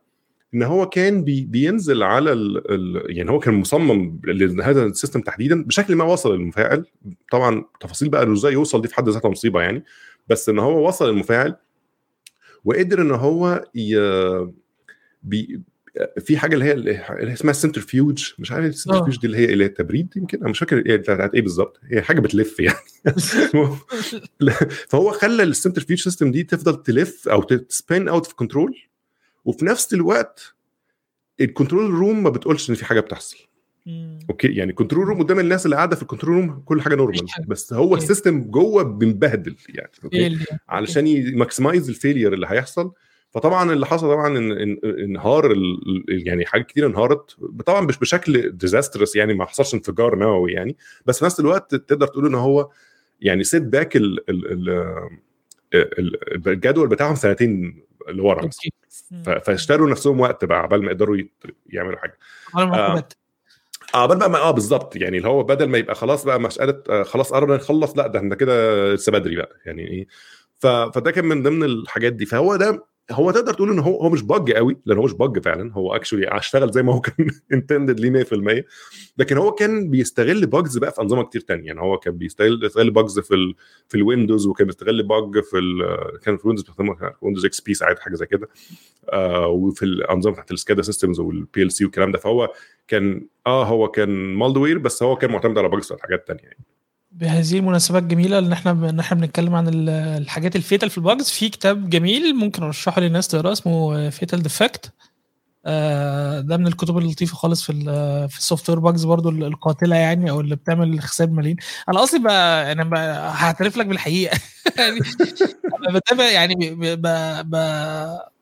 ان هو كان بينزل على يعني هو كان مصمم لهذا السيستم تحديدا بشكل ما وصل المفاعل. طبعا تفاصيل بقى انه ازاي يوصل دي في حد ذاتها مصيبه يعني، بس ان هو وصل المفاعل وقدر ان هو في حاجه اللي هي اللي اسمها السنترفيوج، مش عارف السنترفيوج دي اللي هي الى تبريد، يمكن انا مش فاكر ايه بالظبط، هي حاجه بتلف يعني. فهو خلى السنترفيوج سيستم دي تفضل تلف او تسبين اوت في كنترول، وفي نفس الوقت الكنترول روم ما بتقولش ان في حاجه بتحصل. اوكي يعني الكنترول روم قدام الناس اللي قاعده في الكنترول روم كل حاجه نورمال، بس هو السيستم جوه بنبهدل يعني، اوكي، علشان يماكسمايز الفيلير اللي هيحصل. فطبعا اللي حصل طبعا ان انهار يعني حاجات كتير انهارت، طبعا مش بشكل ديزاسترس يعني، ما حصلش انفجار نووي يعني، بس في نفس الوقت تقدر تقول ان هو يعني سيت باك الجدول بتاعهم 2 سنين لورا مثلا، فاشتروا نفسهم وقت بقى عبال ما يقدروا يعملوا حاجه. بقى ما بالظبط يعني، اللي هو بدل ما يبقى خلاص بقى مساله خلاص قربنا نخلص، لا ده احنا كده لسه بدري بقى يعني ايه. فده كان من ضمن الحاجات دي. فهو ده هو تقدر تقول ان هو مش بج قوي لان هو مش بج فعلا, هو اكشولي اشتغل زي ما هو كان انتندد ليه 100%, لكن هو كان بيستغل باجز بقى في انظمه كتير تانية. يعني هو كان بيستغل باجز في الويندوز, وكان بيستغل باج كان في ويندوز بيستخدمه ويندوز اكس بي ساعات حاجه زي كده, وفي الانظمه بتاعت السكادا سيستمز والبي ال سي والكلام ده. فهو كان هو كان مالدوير, بس هو كان معتمد على باجز وحاجات تانية. يعني بهذه المناسبات جميلة ان احنا بنتكلم عن الحاجات الفيتال في الباجز. في كتاب جميل ممكن ارشحه للناس تقراه اسمه فيتال ديفكت, ده من الكتب اللطيفة خالص في السوفت وير باجز برضو القاتلة يعني, او اللي بتعمل خسائر مالية. انا اصلي بقى انا هعترف لك بالحقيقة يعني انا بتابع يعني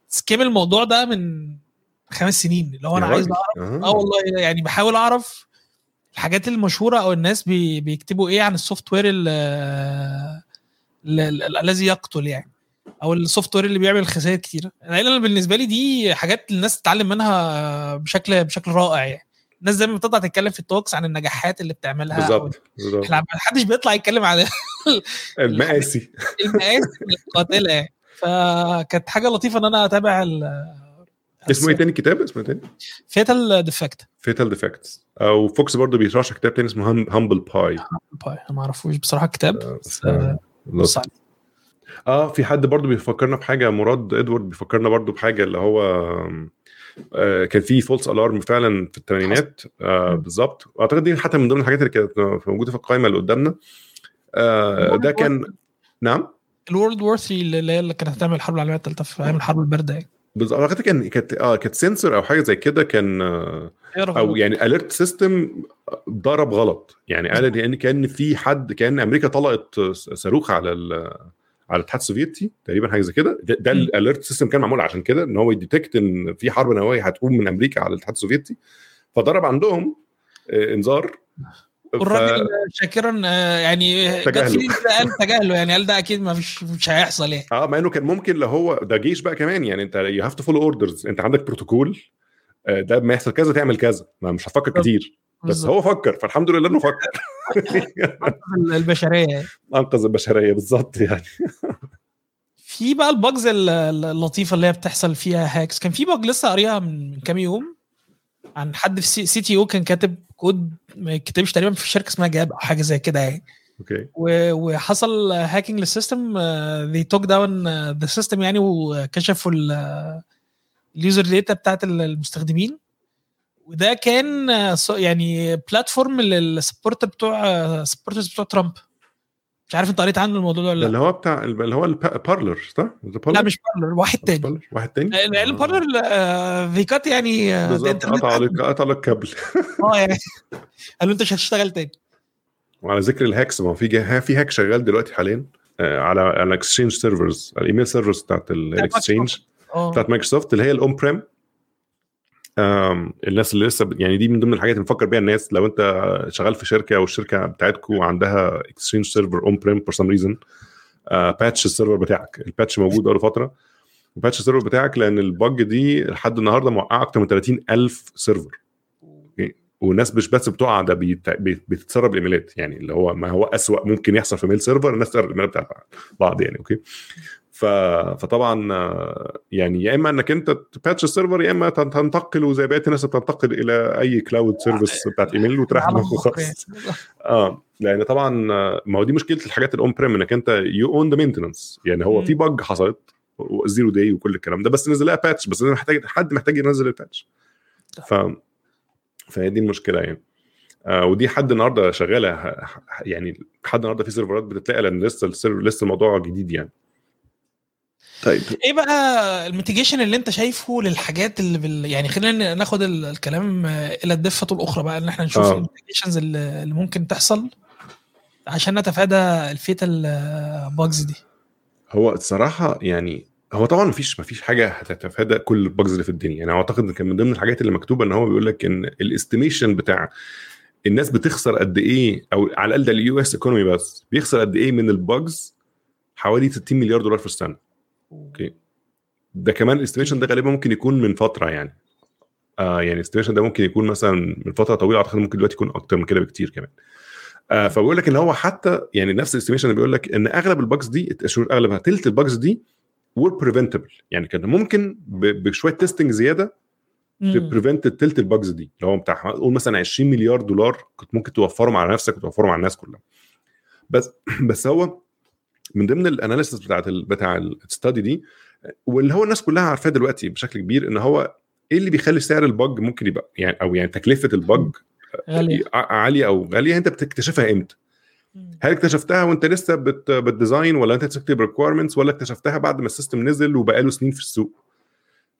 بسكيم الموضوع ده من 5 سنين, اللي هو انا عايز اعرف والله يعني بحاول اعرف الحاجات المشهورة أو الناس بيكتبوا إيه عن السوفت وير الذي يقتل يعني, أو السوفت وير اللي بيعمل خسائر كتيرة. أنا بالنسبة لي دي حاجات الناس تتعلم منها بشكل رائع يعني. الناس زي ما بتطلع تتكلم في التوكس عن النجاحات اللي بتعملها بالظبط. إحنا محدش بيطلع يتكلم على المقاسي القاتلة يعني. فكانت حاجة لطيفة إن أنا أتابع اسمه ايه تاني كتاب اسمه تاني فيتال ديفكت. او فوكس برضو بيترشح كتاب تاني اسمه هامبل باي, انا ما اعرفوش بصراحه كتاب. في حد برضو بيفكرنا بحاجه, مراد ادوارد بيفكرنا برضو بحاجه, اللي هو كان فيه فولس الارم فعلا في الثمانينات بالظبط. اعتقد دي حتى من ضمن الحاجات اللي كانت موجوده في القائمه اللي قدامنا. ده كان نعم الورلد وور 3 اللي كانت هتعمل الحرب العالميه الثالثه في ايام الحرب البارده يعني. بالظبط كانت سنسور او حاجه زي كده, كان او يعني اليرت سيستم ضرب غلط يعني. قال ان كان في حد, كان امريكا طلقت صاروخ على الاتحاد السوفيتي تقريبا حاجه زي كده. ده الاليرت سيستم كان معمول عشان كده, ان هو يديتكت ان في حرب نوويه هتقوم من امريكا على الاتحاد السوفيتي, فضرب عندهم انذار. والراجل شاكرا يعني تجاهله يعني, قال ده اكيد مش هيحصل يعني. مع انه كان ممكن لو هو ده جيش بقى كمان يعني, انت يو هاف تو فولو اوردرز, انت عندك بروتوكول ده ما يحصل كذا تعمل كذا, ما مش هتفكر كتير. بس هو فكر, فالحمد لله انه فكر. انقذ البشريه بالظبط يعني. في بقى الباجز اللطيفه اللي هي بتحصل فيها هاكس. كان في باج لسه قاريها من كام يوم عن حد في سي تي او كان كاتب كود ما يكتبش تقريبا في شركه اسمها جاب او حاجه زي كده يعني. اوكي, وحصل هاكينج للسيستم, they took down the system يعني, وكشفوا اليوزر داتا بتاعت المستخدمين. وده كان يعني بلاتفورم للسبورت بتوع ترامب. مش عارف انت قريت عنه الموضوع ده ولا لا؟ اللي هو بتاع اللي هو البارلر صح؟ لا مش بارلر, واحد تاني البارلر فيكات يعني, قطع على الكابل يعني. قالوا انت مش هتشتغل تاني. وعلى ذكر الهاكس, ما في هاك شغال دلوقتي حاليا على الاكسشينج سيرفرز, الايميل سيرفرز بتاعت الاكسشينج بتاعت مايكروسوفت, اللي هي الاون بريم. الناس اللي لسه يعني دي من ضمن الحاجات اللي بنفكر بيها الناس. لو انت شغال في شركه او الشركه بتاعتكم عندها اكسشينج سيرفر اون بريم فور سم ريزن, باتش السيرفر بتاعك, الباتش موجود بقاله فتره, وباتش السيرفر بتاعك لان الباج دي لحد النهارده موقعه اكتر من 30,000 سيرفر. اوكي, والناس مش بس بتقع, ده بتتسرب ايميلات يعني, اللي هو ما هو اسوأ ممكن يحصل في ميل سيرفر, الناس تسرب الايميلات بتاع بعض يعني. اوكي, فطبعا يعني يا اما انك انت تباتش السيرفر, يا اما تنتقل وزي بقيه الناس بتنتقل الى اي كلاود سيرفيس بتاعت ايميل وترحمه خالص. لان طبعا ما هو دي مشكله الحاجات الاون بريم, انك انت يو اون ذا مينتنس يعني. هو في بج حصلت زيرو داي وكل الكلام ده, بس نزلها باتش, بس انا محتاج ينزل الباتش. فدي المشكله يعني. ودي حد النهارده شغاله يعني, حد النهارده في سيرفرات بتتلاقى لان لسه الموضوع جديد يعني. طيب ايه بقى الميتيجيشن اللي انت شايفه للحاجات اللي يعني خلينا ناخد الكلام الى الضفه الاخرى بقى, ان احنا نشوف الميتيجيشنز اللي ممكن تحصل عشان نتفادى الفيتال باجز دي. هو الصراحه يعني هو طبعا مفيش حاجه هتتفادى كل الباجز اللي في الدنيا يعني. اعتقد كان من ضمن الحاجات اللي مكتوبه ان هو بيقول لك ان الاستيميشن بتاع الناس بتخسر قد ايه, او على الاقل ده اليو اس ايكونومي بس بيخسر قد ايه من الباجز, حوالي $60 مليار في السنه. اوكي, ده كمان الاستيميشن ده غالبا ممكن يكون من فتره يعني. يعني الاستيميشن ده ممكن يكون مثلا من فتره طويله, اعتقد ممكن دلوقتي يكون اكتر من كده بكتير كمان. فبيقول لك ان هو حتى يعني نفس الاستيميشن بيقول لك ان اغلب الباجز دي, اغلبها تلت الباجز دي وبريفنتبل. يعني كان ممكن بشويه تيستنج زياده تبريفنت التلت الباجز دي. لو بتاع قول مثلا 20 مليار دولار كنت ممكن توفرهم على نفسك وتوفرهم على الناس كلها. بس هو من ضمن الاناليسيس بتاع الستادي دي، واللي هو الناس كلها عارفاه دلوقتي بشكل كبير، ان هو ايه اللي بيخلي سعر الباج ممكن يبقى يعني، او يعني تكلفه الباج عاليه او غاليه، انت بتكتشفها امتى؟ هل اكتشفتها وانت لسه بالديزاين، ولا انت بتكتب ريكويرمنتس، ولا اكتشفتها بعد ما السيستم نزل وبقاله سنين في السوق؟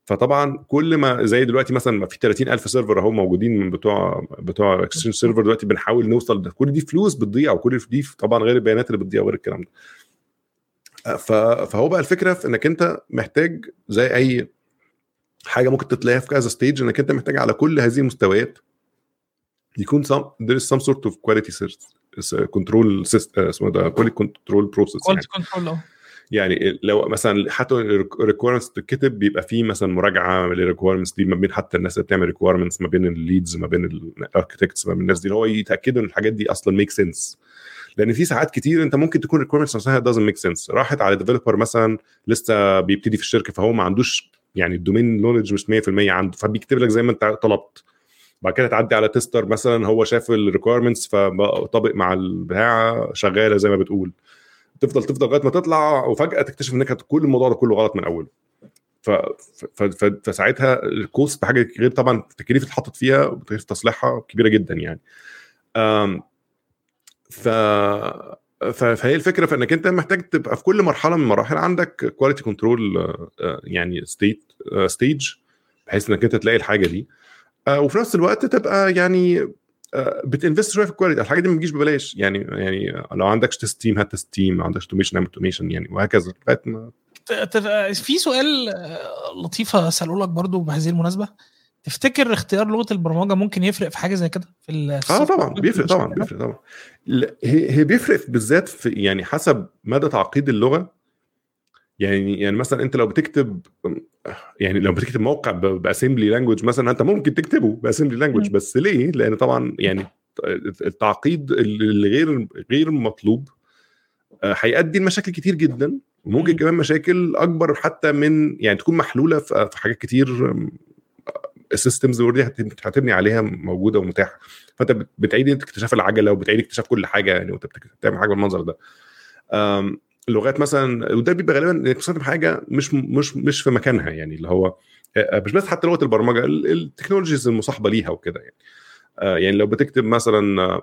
فطبعا كل ما زي دلوقتي مثلا في 30,000 سيرفر اهو موجودين من بتوع اكستشينج سيرفر دلوقتي، بنحاول نوصل ده. كل دي فلوس بتضيع، وكل دي طبعا غير البيانات اللي بتضيع وغير الكلام ده. فهو بقى الفكره في انك انت محتاج زي اي حاجه ممكن تتلاقيها في كذا ستيج، انك انت محتاج على كل هذه المستويات يكون some sort of quality control system، اسمه ده quality control process. يعني لو مثلا حتى الريكويرمنتس تتكتب بيبقى فيه مثلا مراجعه للريكويرمنتس دي ما بين حتى الناس اللي بتعمل ريكويرمنتس، ما بين الليدز، ما بين الاركتكتس، ما بين الناس دي، اللي هو يتاكدوا ان الحاجات دي اصلا ميك سنس. لان في ساعات كتير انت ممكن تكون ريكويرمنتس نفسها دازنت ميك سنس، راحت على ديفلوبر مثلا لسه بيبتدي في الشركه، فهو ما عندوش يعني الدومين نوليدج مش 100% عنده، فبيكتب لك زي ما انت طلبت. بعد كده تعدي على تيستر مثلا هو شاف الريكويرمنتس فطبق مع البتاع شغاله زي ما بتقول، تفضل لغايه ما تطلع، وفجاه تكتشف انك كل الموضوع ده كله غلط من اوله. فساعتها الكوست بحاجه غير طبعا التكاليف اللي اتحطت فيها وتكاليف تصليحها كبيره جدا يعني. فهي الفكره في انك انت محتاج تبقى في كل مرحله من المراحل عندك كواليتي كنترول يعني ستيج، بحيث انك انت تلاقي الحاجه دي، وفي نفس الوقت تبقى يعني بتinvest شويه في الكواليتي. الحاجه دي ما بتجيش ببلاش يعني لو عندكش تستيم هات تستيم، ما عندكش توميشن هات توميشن يعني، وهكذا. في سؤال لطيف هسأله لك برضو بهذه المناسبه، تفتكر اختيار لغه البرمجه ممكن يفرق في حاجه زي كده في طبعا بيفرق. هي بيفرق بالذات في يعني حسب مدى تعقيد اللغه. يعني مثلا انت لو بتكتب موقع باسمبلي لانجويج مثلا، انت ممكن تكتبه باسمبلي لانجويج، بس ليه؟ لان طبعا يعني التعقيد اللي غير مطلوب هيؤدي لمشاكل كتير جدا، وممكن كمان مشاكل اكبر حتى من يعني تكون محلوله في حاجات كتير السيستمز اللي هتبني عليها موجوده ومتاحه. فانت بتعيد اكتشاف العجله، وبتعيد اكتشاف كل حاجه يعني، وانت بتعمل حاجه بالمنظر ده. اللغات مثلا، وده بيبقى غالبا بتستخدم حاجه مش في مكانها، يعني اللي هو مش بس حتى لغه البرمجه، التكنولوجيز المصاحبه ليها وكده يعني لو بتكتب مثلا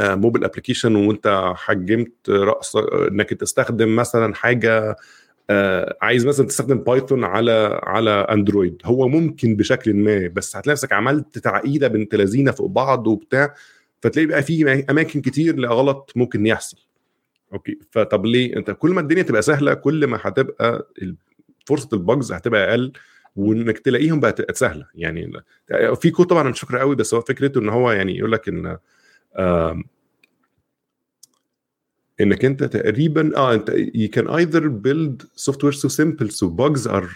موبايل ابلكيشن وانت حجمت راس انك تستخدم مثلا حاجه، عايز مثلا تستخدم بايثون على اندرويد، هو ممكن بشكل ما، بس هتلاقي نفسك عملت تعقيده بنت لذينه فوق بعض وبتاع، فتلاقي بقى في اماكن كتير لغلط ممكن يحصل. اوكي، فطب ليه؟ انت كل ما الدنيا تبقى سهله كل ما هتبقى فرصه الباجز هتبقى اقل، وانك تلاقيهم بقى تبقى سهله. يعني في كود طبعا مش فاكره قوي، بس هو فكرته ان هو يعني يقول لك ان انك انت تقريبا انت you can either build software so simple so bugs are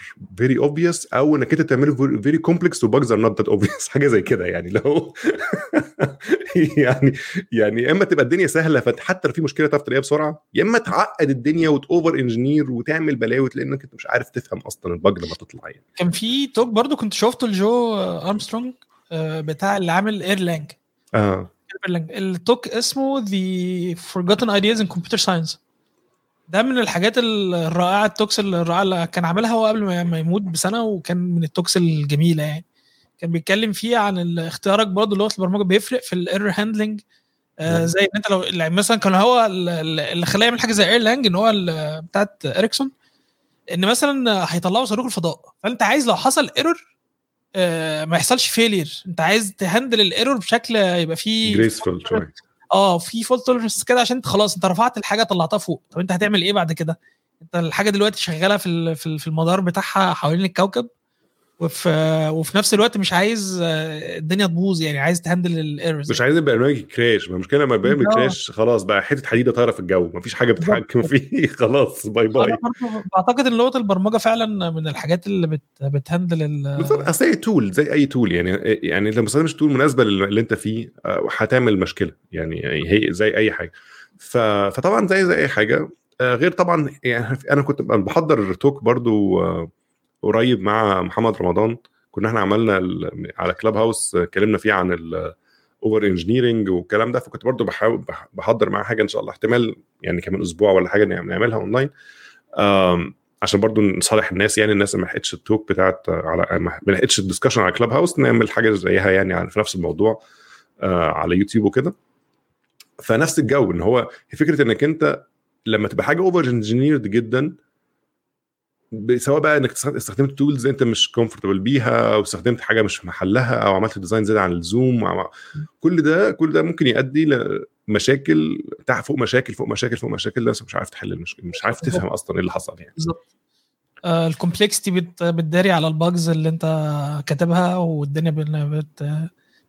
very obvious، او انك انت تعمله very complex so bugs are not that obvious، حاجه زي كده يعني. لو يعني اما تبقى الدنيا سهله فحتى لو في مشكله تعرف تلاقيها بسرعه، يا اما تعقد الدنيا وتاوفر انجينير وتعمل بلاوي لانك انت مش عارف تفهم اصلا الباج لما تطلع. يعني كان في توك برضو كنت شفته لجو ارمسترونج بتاع اللي عامل ايرلانج، التوك اسمه The Forgotten Ideas in Computer Science. ده من الحاجات الرائعة، التوكس الرائعة اللي كان عملها هو قبل ما يموت بسنة، وكان من التوكس الجميلة. يعني كان بيتكلم فيه عن اختيارك برضو لغة البرمجة بيفرق في الايرور هاندلنج، زي ان انت لو مثلا كان هو اللي خلاه يعمل حاجة زي ايرلانج، ان هو بتاعت اريكسون، ان مثلا هيطلعوا صاروخ الفضاء، فانت عايز لو حصل ايرور ما يحصلش فيلير، انت عايز تهندل الايرور بشكل يبقى فيه جريسفول شويه، في فول تولرنس كده، عشان خلاص انت رفعت الحاجه طلعتها فوق. طب انت هتعمل ايه بعد كده؟ انت الحاجه دلوقتي شغاله في المدار بتاعها حوالين الكوكب، وفي نفس الوقت مش عايز الدنيا تبوظ، يعني عايز تهندل الايرورز، مش عايز البرنامج كراش. ما مشكله لما البرنامج كراش خلاص بقى حته حديده طايره في الجو، مفيش حاجه بتتحكم فيه، خلاص باي باي. اعتقد ان لغه البرمجه فعلا من الحاجات اللي بتهندل بالظبط اي تول، زي اي تول يعني لما تستخدمش تول مناسبه اللي انت فيه هتعمل مشكله، يعني هي زي اي حاجه. فطبعا زي اي حاجه غير طبعا يعني انا كنت بحضر توك برضو قريب مع محمد رمضان, كنا احنا عملنا على كلاب هاوس اتكلمنا فيه عن الاوفر انجينيرنج والكلام ده, فكنت برضو بحضر معاه حاجه ان شاء الله احتمال يعني كمان اسبوع ولا حاجه نعملها اونلاين عشان برضو نصالح الناس, يعني الناس ما لحقتش التوك بتاعت على ما لحقتش الدسكشن على كلاب هاوس نعمل حاجه زيها يعني في نفس الموضوع على يوتيوب وكده. فنفس الجو ان هو فكره انك انت لما تبقى حاجه اوفر انجينيرد جدا سواء بقى انك استخدمت تولز انت مش كومفورتبل بيها او استخدمت حاجه مش في محلها او عملت ديزاين زياده عن اللزوم, كل ده ممكن يؤدي لمشاكل فوق مشاكل الناس مش عارف تحل المشكله, مش عارف تفهم اصلا ايه اللي حصل يعني بالظبط. الكومبلكسيتي بتداري على الباجز اللي انت كاتبها والدنيا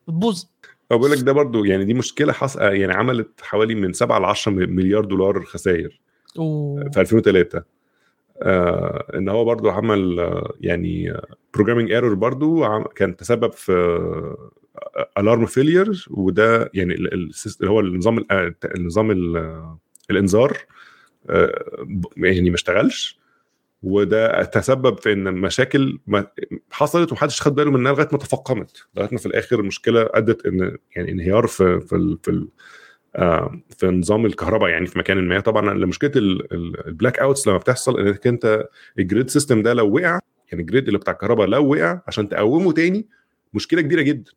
بتبوظ. بقول لك ده برضو يعني دي مشكله حصل يعني عملت حوالي من 7 ل 10 مليار دولار خسائر في 2003. ان هو برضو عمل يعني programming error برضو كان تسبب في alarm failure, وده يعني هو النظام الانذار يعني ما اشتغلش, وده تسبب في ان مشاكل حصلت ومحدش خد باله منها لغايه ما تفاقمت, لغايه ما في الاخر المشكله ادت ان يعني انهيار في نظام الكهرباء يعني في مكان ما. طبعا لمشكله البلاك اوتس لما بتحصل انك انت الجريد سيستم ده لو وقع, يعني الجريد اللي بتاع الكهرباء لو وقع عشان تقومه تاني مشكله كبيره جدا.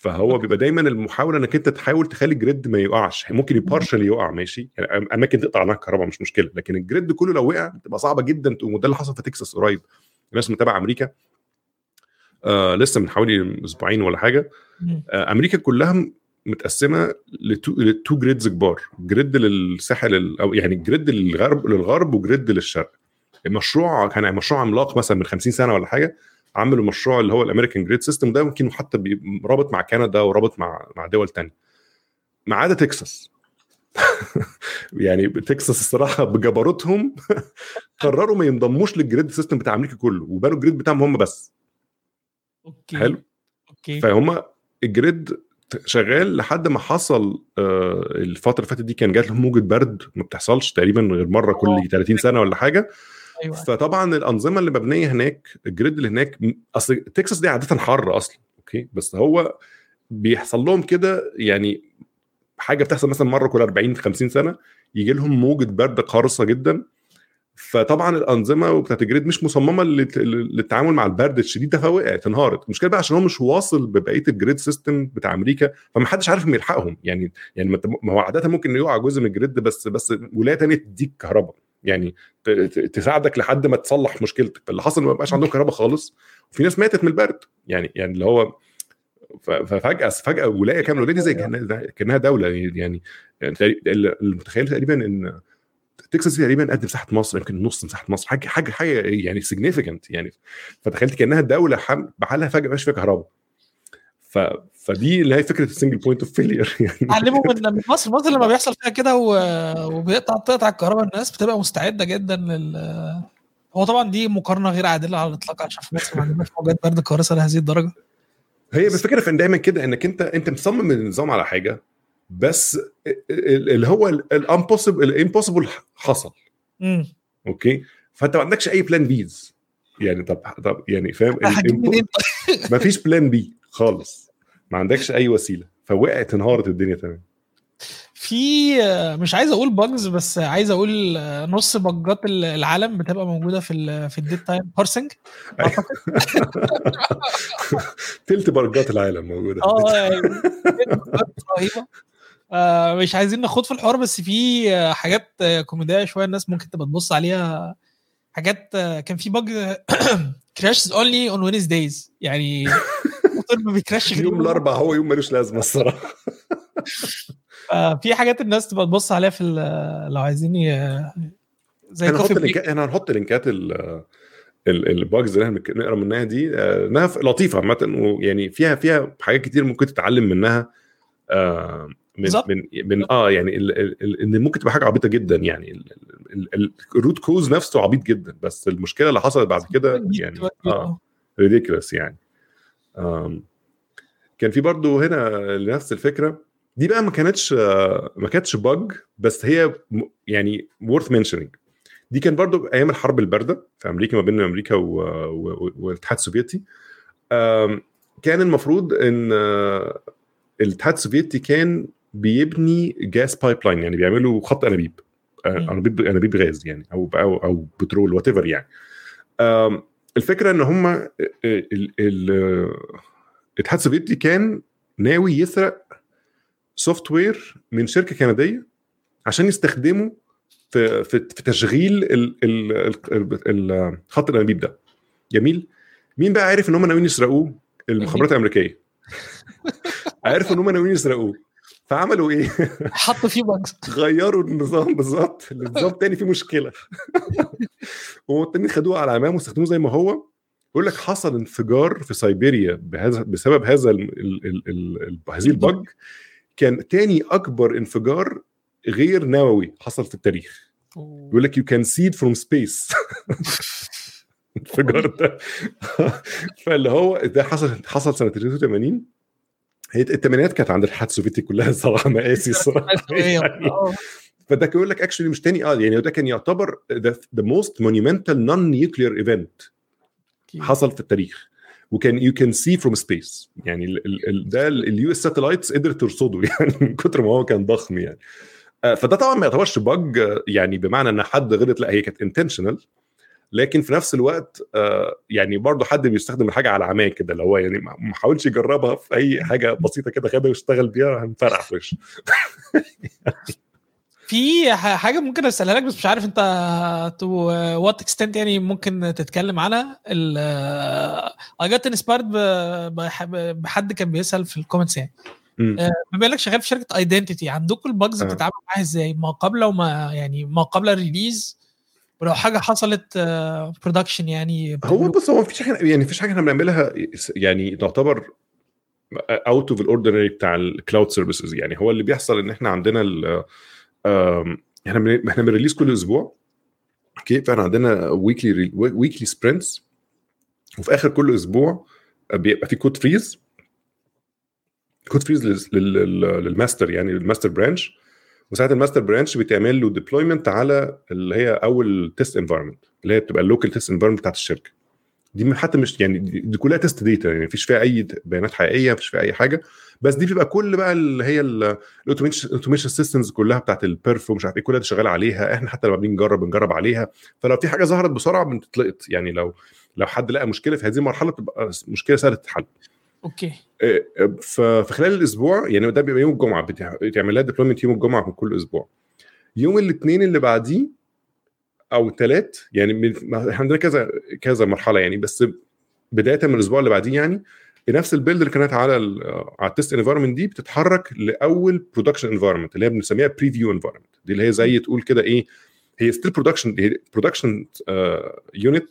فهو بيبقى دايما المحاوله انك انت تحاول تخلي الجريد ما يقعش, ممكن يبارشلي يقع ماشي يعني اماكن تقطع عنها الكهرباء مش مشكله, لكن الجريد كله لو وقع بتبقى صعبه جدا تقوم. وده اللي حصل في تكساس قريب, الناس متابعه امريكا لسه من حوالي اسبوعين ولا حاجه. امريكا كلها متقسمه لتو جريدز كبار, جريد للساحل او يعني جريد للغرب وجريد للشرق. المشروع كان مشروع عملاق مثلا من 50 سنه ولا حاجه, عملوا مشروع اللي هو الامريكان جريد سيستم, ده ممكن حتى رابط مع كندا ورابط مع دول تانية ما عدا تكساس. يعني تكساس الصراحه بجبروتهم قرروا ما ينضموش للجريد سيستم بتاع امريكا كله, وبانوا الجريد بتاعهم هم بس. اوكي حلو اوكي. فهم الجريد شغال لحد ما حصل الفتره اللي فاتت دي كان جات لهم موجه برد ما بتحصلش تقريبا غير مره كل 30 سنه ولا حاجه. أيوة. فطبعا الانظمه اللي مبنيه هناك, الجريد اللي هناك اصل تكساس دي عاده حر اصلا اوكي, بس هو بيحصل لهم كده يعني حاجه بتحصل مثلا مره كل 40 50 سنه يجي لهم موجه برد قارصه جدا. فطبعا الانظمه بتاعه الجريد مش مصممه للتعامل مع البرد الشديد ده, فوقعت انهارت. المشكله بقى عشان هو مش واصل ببقيه الجريد سيستم بتاع امريكا, فما حدش عارف يلحقهم يعني ما هو عاده ممكن يقع جزء من الجريد بس ولايه ثانيه تديك كهرباء يعني تساعدك لحد ما تصلح مشكلتك. اللي حصل ما بقاش عندهم كهرباء خالص, وفي ناس ماتت من البرد يعني اللي هو ففجأة ولاية كاملة ولادي زي كأنها دولة. يعني المتخيل تقريبا ان تكساس تقريبا قد مساحة مصر, يمكن نص مساحة مصر حاجة يعني significant يعني. فتخيلت كأنها دولة بحالها فجأة مش فيها كهرباء. فدي اللي هي فكره السنجل بوينت اوف فيلير. يعني علموا من مصر لما بيحصل فيها كده وبيقطع الكهرباء الناس بتبقى مستعده جدا هو طبعا دي مقارنه غير عادله على الاطلاق عشان في مصر ما عندناش موجات برد كارثه لهذه الدرجه. هي بس فكره ان دايما كده انك انت مصمم النظام على حاجه, بس اللي هو الامبوسيبل حصل اوكي, فانت ما عندكش اي بلان بيز يعني. طب يعني فاهم ما فيش بلان بي خالص, ما عندكش اي وسيله, فوقعت انهارت الدنيا تمام. في مش عايز اقول باجز, بس عايز اقول نص باجات العالم بتبقى موجوده في الديت تايم بارسنج. تلت باجات العالم موجوده رهيبه. مش عايزين ناخد في الحوار, بس في حاجات كوميديه شويه الناس ممكن تبقى تبص عليها. حاجات كان في باج crashes only on Wednesdays, يعني الموتور ما بيكراش يوم الاربعاء, هو يوم ملوش لازمه الصراحه. في حاجات الناس تبقى تبص عليها في لو عايزين زي انا هنحط لينكات الباجز اللي احنا بنقرا منها دي, انها لطيفه عامه ويعني فيها حاجات كتير ممكن تتعلم منها من يعني ان ممكن تبقى حاجه عبيطه جدا يعني الروت كوز نفسه عبيط جدا, بس المشكله اللي حصلت بعد كده يعني ريديكولس يعني. كان في برضو هنا نفس الفكره دي بقى ما كانتش باج، بس هي يعني worth mentioning. دي كان برضو ايام الحرب البارده في امريكا، ما بين امريكا والاتحاد السوفيتي. كان المفروض ان الاتحاد السوفيتي كان بيبني جاس بايبلاين، يعني بيعملوا خط انابيب غاز يعني او بترول whatever يعني. الفكره ان هم الاتحاد السوفيتي كان ناوي يسرق سوفت وير من شركه كنديه عشان يستخدمه في تشغيل خط الانابيب ده. جميل. مين بقى عارف ان هم ناويين يسرقوه؟ المخابرات الامريكيه عارف ان هم ناويين يسرقوه، فعملوا ايه؟ حطوا فيه باكس، غيروا النظام بالظبط، النظام تاني فيه مشكله، والتاني خدوه على عمام واستخدموه زي ما هو. يقول لك حصل انفجار في سيبيريا بسبب هذا هذه البج. كان تاني اكبر انفجار غير نووي حصل في التاريخ. يقول لك you can see it from space. انفجار ده فاللي هو ده حصل سنه 83. الثمانينات كانت عند الاتحاد السوفيتي كلها صراحه مقاسي الصراحه. فده يقول لك اكشلي مش تاني يعني ده كان يعتبر the most monumental non-nuclear event حصل في التاريخ، وكان you can see from space. يعني ده اليو اس ساتلايتس قدرت ترصده يعني من كتر ما هو كان ضخم يعني. فده طبعا ما يعتبرش باج يعني بمعنى ان حد غلط، لا هي كانت انتشنال، لكن في نفس الوقت يعني برضو حد بيستخدم الحاجة على عماه كده، اللي هو يعني ما حاولش يجربها في أي حاجة بسيطة كده، خدها واشتغل بيها هنفرح فيش. في حاجة ممكن أسألها لك بس مش عارف أنت تو وات إكستنت يعني ممكن تتكلم عنها. I got inspired بحد كان بيسأل في الكومنتس يعني بما انك شغال في شركة ايدنتيتي، عندكم الباجز بتتعامل معاها ازاي ما قبل وما يعني ما قبل الريليز، ولو حاجه حصلت برودكشن يعني؟ هو بص، هو مفيش حاجه يعني مفيش حاجه احنا بنعملها يعني تعتبر اوت اوف الاوردينري بتاع الكلاود سيرفيسز. يعني هو اللي بيحصل ان احنا عندنا احنا بنريليز كل اسبوع. اوكي، فاحنا عندنا ويكلي سبرنتس، وفي اخر كل اسبوع بيبقى في كود فريز للماستر، يعني الماستر برانش. وساعات الماستر برانش بتعمل له ديبلويمنت على اللي هي اول تيست انفايرمنت، اللي هي بتبقى اللوكال تيست انفايرمنت بتاعه الشركه دي. حتى مش يعني دي كلها تيست داتا، يعني مفيش فيها اي بيانات حقيقيه، مفيش فيها اي حاجه، بس دي بيبقى كل بقى اللي هي الاوتوميشن سيستمز كلها بتاعه البيرف ومش عارف ايه، كلها شغاله عليها. احنا حتى لما بنجرب عليها، فلو في حاجه ظهرت بسرعه بنتلقط، يعني لو حد لقى مشكله في هذه المرحله بتبقى مشكله سهله تتحل. اوكي. فخلال الاسبوع يعني ده بيبقى يوم الجمعه بتعمل لها ديبلويمنت، يوم الجمعه من كل اسبوع. يوم الاثنين اللي بعديه او الثلاث، يعني احنا عندنا كذا كذا مرحله يعني، بس بدايه من الاسبوع اللي بعديه يعني نفس البيلد اللي كانت على التست انفايرمنت دي بتتحرك لاول برودكشن انفايرمنت، اللي هي بنسميها بريفيو انفايرمنت. دي اللي هي زي تقول كده ايه، هي ستيل برودكشن يونت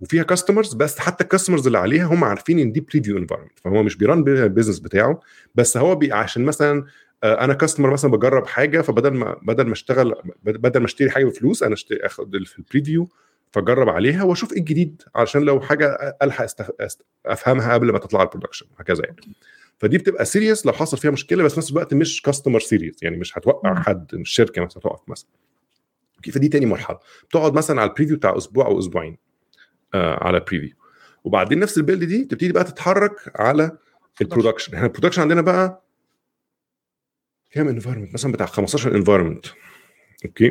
وفيها كاستمرز، بس حتى الكاستمرز اللي عليها هم عارفين ان دي بريفيو انفايرمنت، فهو مش بيران بالبيزنس بتاعه، بس هو عشان مثلا انا كاستمر مثلا بجرب حاجه، فبدل ما اشتري حاجه بفلوس، انا اخد في البريفيو فجرب عليها واشوف ايه الجديد، عشان لو حاجه الحق افهمها قبل ما تطلع على البرودكشن هكذا يعني. فدي بتبقى سيريس لو حصل فيها مشكله، بس نفس الوقت مش كاستمر سيريس، يعني مش هتوقع حد، مش شركه مثلا هتقف مثلا. فدي تاني مرحله بتقعد مثلا على البريفيو بتاع اسبوع او اسبوعين على بريفيو، وبعدين نفس البيلد دي تبتدي بقى تتحرك على البرودكشن. احنا البرودكشن عندنا بقى كام انفايرمنت؟ مثلا بتاع 15 انفايرمنت. اوكي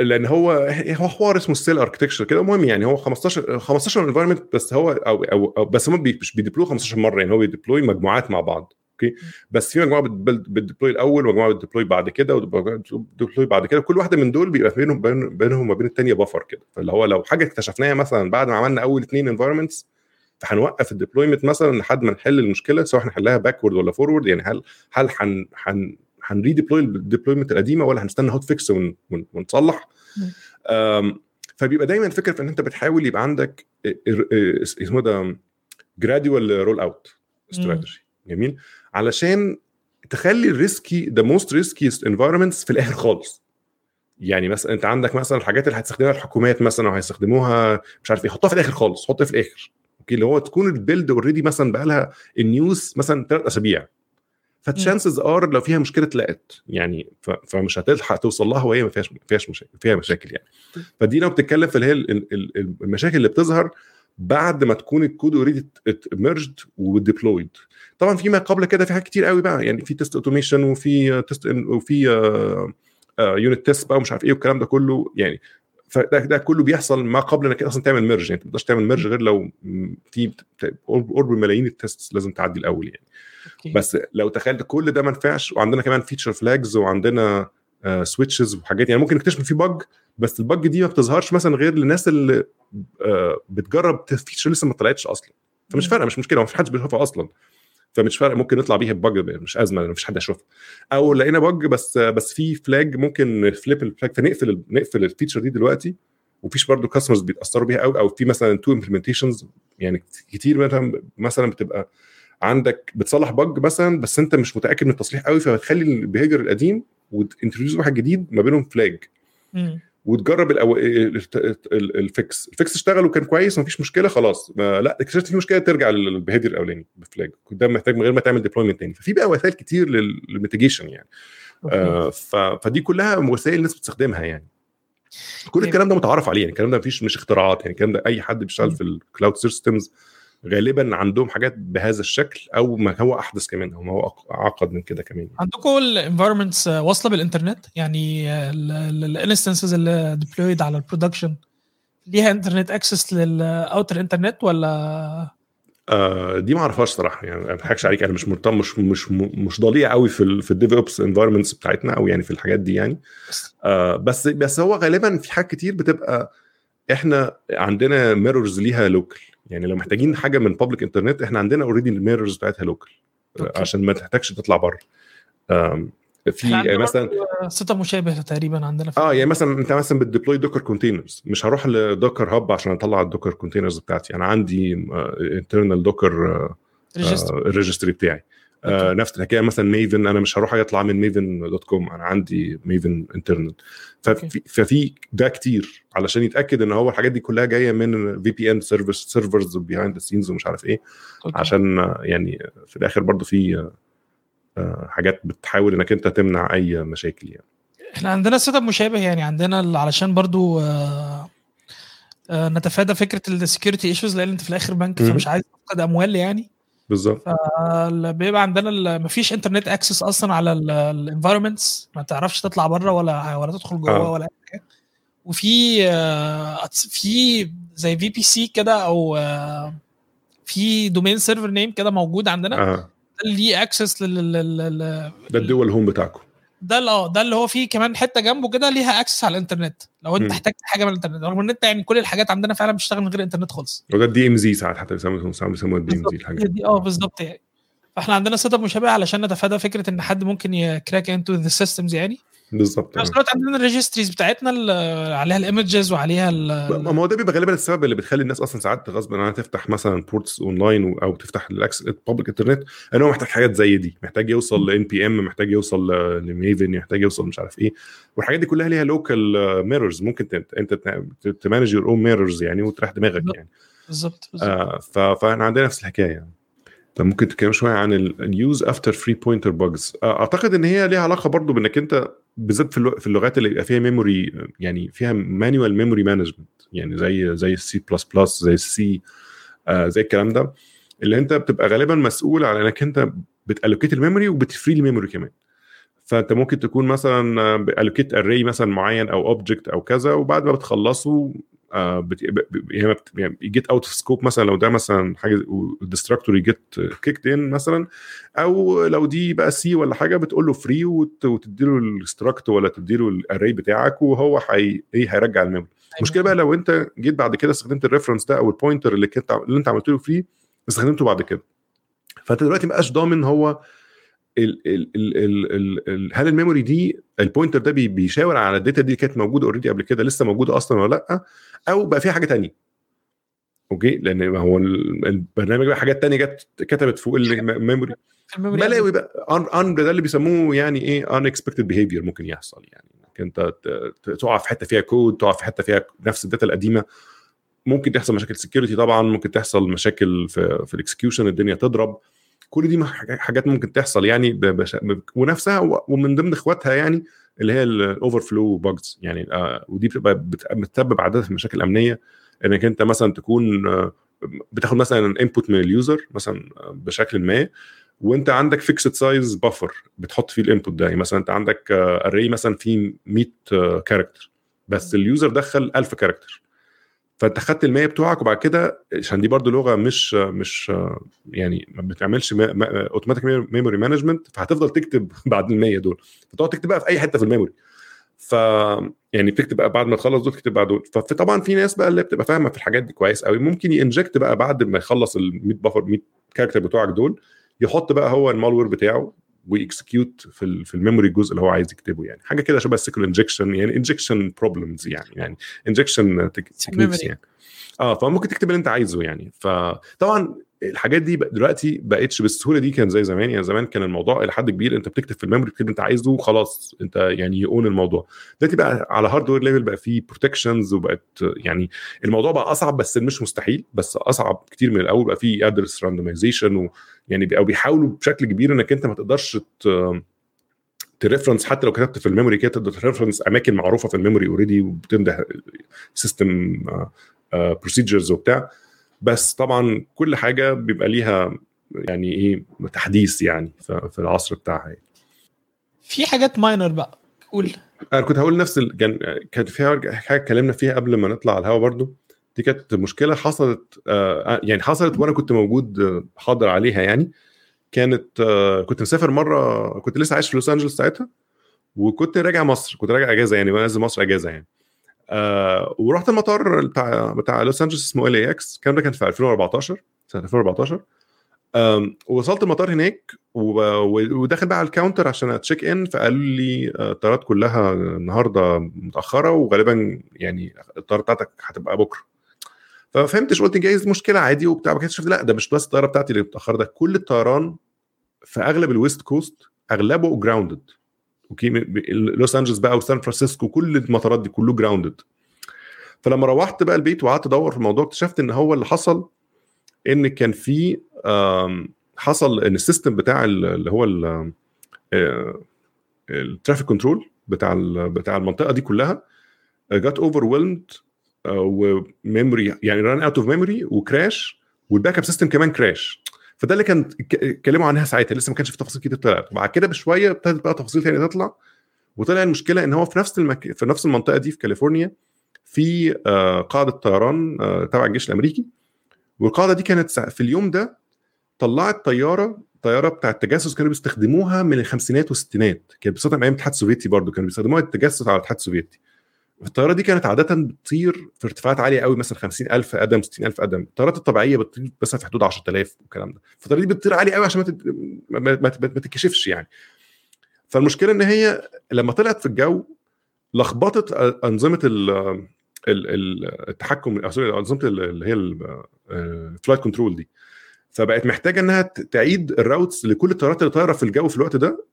لان هو حوار اسمه السيل اركتكتشر كده. المهم يعني هو 15 انفايرمنت، بس هو أو بس ما بيديبلوي 15 مره، يعني هو بيديبلوي مجموعات مع بعض. اوكي، بس في مجموعه بتديبلوي الاول، ومجموعه بتديبلوي بعد كده، وديبلوي بعد كده، كل واحده من دول بيبقى بينهم وبين الثانيه بفر كده. فاللي هو لو حاجه اكتشفناها مثلا بعد ما عملنا اول 2 انفايرمنتس، فهنوقف الديبلويمنت مثلا لحد ما نحل المشكله، سواء هنحلها باكورد ولا فورورد. يعني هل هنريديبلوي الديبلويمنت القديمه، ولا هنستنى هوت فيكس ونصلح؟ فبيبقى دايما الفكره في ان انت بتحاول يبقى عندك اسمه ده جرادوال رول اوت استراتيجي. جميل، علشان تخلي الريسكي the most riskiest environments في الاخر خالص. يعني مثلا انت عندك مثلا الحاجات اللي هتستخدمها الحكومات مثلا، وهيستخدموها مش عارف ايه، حطها في الاخر خالص، حطها في الاخر. اوكي، اللي هو تكون البيلد اوريدي مثلا بقى لها النيوز مثلا 3 اسابيع، فتشانسز ار لو فيها مشكله اتلقت يعني فمش هتلحق توصل لها وهي ما فيها مشاكل يعني. فدي لو بتتكلم في المشاكل اللي بتظهر بعد ما تكون الكود اوريدي ميرجد وديبلويد. طبعا في ما قبل كده في حاجات كتير قوي بقى يعني، في تيست اوتوميشن وفي تيست وفي يونت تيست بقى ومش عارف ايه والكلام ده كله يعني. فده كله بيحصل ما قبل انك اصلا تعمل ميرج يعني. ما تقدرش تعمل ميرج غير لو في قرب ملايين التيست لازم تعدي الاول يعني. أوكي. بس لو تخيلت كل ده ما نفعش، وعندنا كمان فيتشر فلاجز وعندنا سويتشز وحاجات يعني ممكن نكتشف ان في بج، بس البج دي ما بتظهرش مثلا غير للناس اللي بتجرب فيتشر لسه ما طلعتش اصلا، فمش فارقه، مش مشكله، ما فيش حد بيشوفها اصلا، فمش فارقه، ممكن نطلع بيها ببج مش ازمه، ما فيش حد هيشوفها. او لقينا بج بس في فلاج ممكن فليب الفلاج، فنقفل الفيتشر دي دلوقتي، ومفيش برضو كاستمرز بيتاثروا بيها قوي. او في مثلا تو امبلمنتيشنز يعني كتير، مثلا بتبقى عندك بتصلح بج مثلا بس انت مش متاكد من التصليح قوي، فبتخلي البيهيفير القديم وانتروديوس واحد جديد ما بينهم فلاج وتجرب الفيكس. الفيكس اشتغل وكان كويس مفيش مشكله، خلاص لا اكتشفت في مشكله ترجع للبيهيفير الاولاني بفلاج، ده محتاج من غير ما تعمل ديبلويمنت تاني. ففي بقى وسائل كتير للميتيجيشن يعني. فدي كلها وسائل الناس بتستخدمها يعني. كل الكلام ده متعارف عليه يعني، الكلام ده مش اختراعات يعني، الكلام ده اي حد بيشتغل في الكلاود سيستمز غالبا عندهم حاجات بهذا الشكل، او ما هو احدث كمان او ما هو اعقد من كده كمان. عندكم الانفايرمنتس واصله بالانترنت يعني، الانستنسز اللي ديبلويد على البرودكشن ليها انترنت اكسس للاوتر انترنت ولا؟ دي ما اعرفهاش صراحه يعني، ما بضحكش عليك، انا مش مهتم، مش ضليع قوي في الديف اوبس انفايرمنتس بتاعتنا او يعني في الحاجات دي يعني. بس هو غالبا في حاجات كتير بتبقى احنا عندنا ميرورز ليها لوكال يعني، لو محتاجين حاجه من بابليك انترنت احنا عندنا اوريدي الميرورز بتاعتها لوكال عشان ما تحتاجش تطلع بره. في مثلا سيت اب مشابه تقريبا عندنا في يعني مثلا انت مثلا بتديبلوي دوكر كونتينرز، مش هروح لدوكر هاب عشان اطلع الدوكر كونتينرز بتاعتي، انا عندي انترنال دوكر ريجستري بتاعي. نفس الحكايه مثلا ميفن، انا مش هروح اطلع من maven.com، انا عندي ميفن انترنال. ففي ده كتير علشان يتاكد ان هو الحاجات دي كلها جايه من VPN سيرفرز بيهايند ذا سينز ومش عارف ايه. أوكي. عشان يعني في الاخر برضو في حاجات بتحاول انك انت تمنع اي مشاكل يعني. احنا عندنا سيت اب مشابه يعني، عندنا علشان برضو نتفادى فكره السكيورتي ايشوز، لان انت في الاخر بنك فمش عايز تفقد اموال يعني. بالظبط. بيبقى عندنا مفيش انترنت اكسس اصلا على الانفايرمنتس، ما تعرفش تطلع بره ولا تدخل جوه ولا اي حاجه. وفي زي في بي سي كده، او في دومين سيرفر نيم كده موجود عندنا اللي اكسس ده الدول هوم بتاعكم، ده اللي هو فيه كمان حته جنبه كده ليها اكسس على الانترنت لو انت احتاجت حاجه من الانترنت. رغم ان انت يعني كل الحاجات عندنا فعلا بتشتغل من غير انترنت خالص، وده دي ام زي ساعات حتى بيسموها دي ام زي الحاجه دي. بالظبط يعني. فاحنا عندنا سيت اب مشابه علشان نتفادى فكره ان حد ممكن يكراك انتو ذا سيستمز يعني. بالظبط. بس عندنا الريجستريز بتاعتنا عليها الايمجز وعليها ما هو ده بيبقى غالبا السبب اللي بتخلي الناس اصلا ساعات غصب عنها تفتح مثلا بورتس اونلاين او تفتح الاكسس بابليك انترنت، ان هو محتاج حاجات زي دي، محتاج يوصل لان بي ام، محتاج يوصل لميفن، محتاج يوصل مش عارف ايه، والحاجات دي كلها ليها لوكال ميرورز، ممكن انت تمانج يور اون ميرورز يعني وتريح دماغك يعني. بالظبط. فاحنا عندنا نفس الحكايه يعني. طب ممكن تتكلم شويه عن اليوز افتر فري بوينتر باجز؟ اعتقد ان هي ليها علاقه برضو بانك انت بالذات في اللغات اللي بيبقى فيها ميموري يعني، فيها مانوال ميموري مانجمنت يعني، زي السي بلس بلس، زي السي، زي الكلام ده، اللي انت بتبقى غالبا مسؤول على انك انت بتالوكيت الميموري وبتفري الميموري كمان. فانت ممكن تكون مثلا بالوكيت اري مثلا معين او اوبجكت او كذا، وبعد ما بتخلصه يعني يجيت اوت اوف سكوب، مثلا لو ده مثلا حاجه الديستراكتور يجيت كيكت ان مثلا، او لو دي بقى سي ولا حاجه بتقول له فري وتديله الاستراكت ولا تديله الاري بتاعك، وهو هيرجع الميموري. المشكله بقى لو انت جيت بعد كده استخدمت الريفرنس ده او البوينتر اللي انت عملت له فري استخدمته بعد كده، فانت دلوقتي مبقاش ضامن هو هل الميموري دي البوينتر ده بيشاور على الداتا دي كانت موجوده اوريدي قبل كده لسه موجوده اصلا ولا لا، او بقى في حاجه تانية. اوكي، لان هو البرنامج بقى حاجات تانية جت كتبت فوق الميموري ملاوي بقى ده اللي بيسموه يعني ايه unexpected behavior ممكن يحصل يعني، انت تقع في حته فيها كود، تقع في حته فيها نفس الداتا القديمه، ممكن تحصل مشاكل سكيورتي طبعا، ممكن تحصل مشاكل في الاكسكيوشن، الدنيا تضرب. كل دي حاجات ممكن تحصل يعني ونفسها ومن ضمن اخواتها يعني اللي هي الاوفر فلو باجز يعني ودي بتبقى بتسبب عدد مشاكل امنيه انك انت مثلا تكون بتاخد مثلا انبوت من اليوزر مثلا بشكل ما وانت عندك فيكسد سايز بافر بتحط فيه الانبوت ده يعني مثلا انت عندك اري مثلا فيه 100 كاركتر بس اليوزر دخل 1000 كاركتر فانت خدت المية بتوعك وبعد كده عشان دي برضو لغه مش يعني ما بتعملش اوتوماتيك ميموري مانجمنت فهتفضل تكتب بعد المية دول فتقعد تكتب بقى في اي حته في الميموري ف يعني بتكتب بقى بعد ما تخلص دول تكتب بعد دول فطبعا في ناس بقى اللي بتبقى فاهمه في الحاجات دي كويس قوي ممكن ينجكت بقى بعد ما يخلص ال 100 بفر 100 كاركتر بتوعك دول يحط بقى هو المالوير بتاعه ويكسكيوت في الميموري الجزء اللي هو عايز يكتبه يعني حاجه كده شبه السيكول انجكشن يعني انجكشن بروبلمز يعني انجكشن تكنيكس يعني فممكن تكتب اللي انت عايزه يعني فطبعا الحاجات دي دلوقتي بقتش بالسهوله دي كان زي زمان يعني زمان كان الموضوع الى حد كبير انت بتكتب في الميموري اللي انت عايزه وخلاص انت يعني يقون الموضوع دلوقتي بقى على هاردوير ليفل بقى فيه بروتكشنز وبقت يعني الموضوع بقى اصعب بس مش مستحيل بس اصعب كتير من الاول بقى فيه ادرس راندمايزيشن ويعني بقى بيحاولوا بشكل كبير انك انت ما تقدرش تريفرنس حتى لو كتبت في الميموري كده تقدر تريفرنس اماكن معروفه في الميموري اوريدي وبتنده سيستم بروسيجرز وبتاع بس طبعا كل حاجه بيبقى ليها يعني ايه تحديث يعني في العصر بتاعها يعني. في حاجات ماينر بقى قول انا كنت هقول نفس كان فيها حاجه اتكلمنا فيها قبل ما نطلع على الهوا برضو دي كانت مشكله حصلت يعني حصلت وانا كنت موجود حاضر عليها يعني كانت كنت مسافر مره كنت لسه عايش في لوس انجلوس ساعتها وكنت راجع مصر كنت راجع اجازه يعني نازل مصر اجازه يعني ورحت المطار بتاع لوس انجلوس اسمه ال اكس الكلام ده كان في 2014 سنه 2014 وصلت المطار هناك وداخل بقى على الكاونتر عشان اتشيك ان فقالوا لي الطيارات كلها النهارده متاخره وغالبا يعني الطياره بتاعتك هتبقى بكره ففهمتش قلت جايز مشكله عادي وبتاع ما كنتش شفت لا ده مش بس الطياره بتاعتي اللي متاخره ده كل الطيران في اغلب الويست كوست اغلبه جراوندد اوكي لوس انجلوس بقى وسان فرانسيسكو كل المطارات دي كله جراوندد فلما روحت بقى البيت وقعدت ادور في الموضوع اكتشفت ان هو اللي حصل ان كان في حصل ان السيستم بتاع اللي هو الترافيك كنترول بتاع المنطقه دي كلها جات اوفرويلمد وميموري يعني ران اوت اوف ميموري وكراش والباك اب سيستم كمان كراش فده اللي كان اتكلموا عنها ساعتها لسه ما كانش في تفاصيل كتير طلعت وبعد كده بشويه ابتدت بقى تفاصيل ثانيه تطلع وطلع المشكله ان هو في نفس في نفس المنطقه دي في كاليفورنيا في قاعده طيران تبع الجيش الامريكي والقاعده دي كانت في اليوم ده طلعت طياره بتاعه التجسس كانوا بيستخدموها من الخمسينات والستينات كانت بصراحه ايام الاتحاد السوفيتي برضو كانوا بيستخدموها التجسس على الاتحاد السوفيتي الطياره دي كانت عاده بتطير في ارتفاعات عاليه قوي مثلا 50000 قدم 60000 قدم الطيارات الطبيعيه بتطير بس في حدود 10000 والكلام ده فالطياره دي بتطير عالي قوي عشان ما تتكشفش يعني فالمشكله ان هي لما طلعت في الجو لخبطت انظمه التحكم انظمه اللي هي الفلايت كنترول دي فبقت محتاجه انها تعيد الراوتس لكل الطيارات اللي طايره في الجو في الوقت ده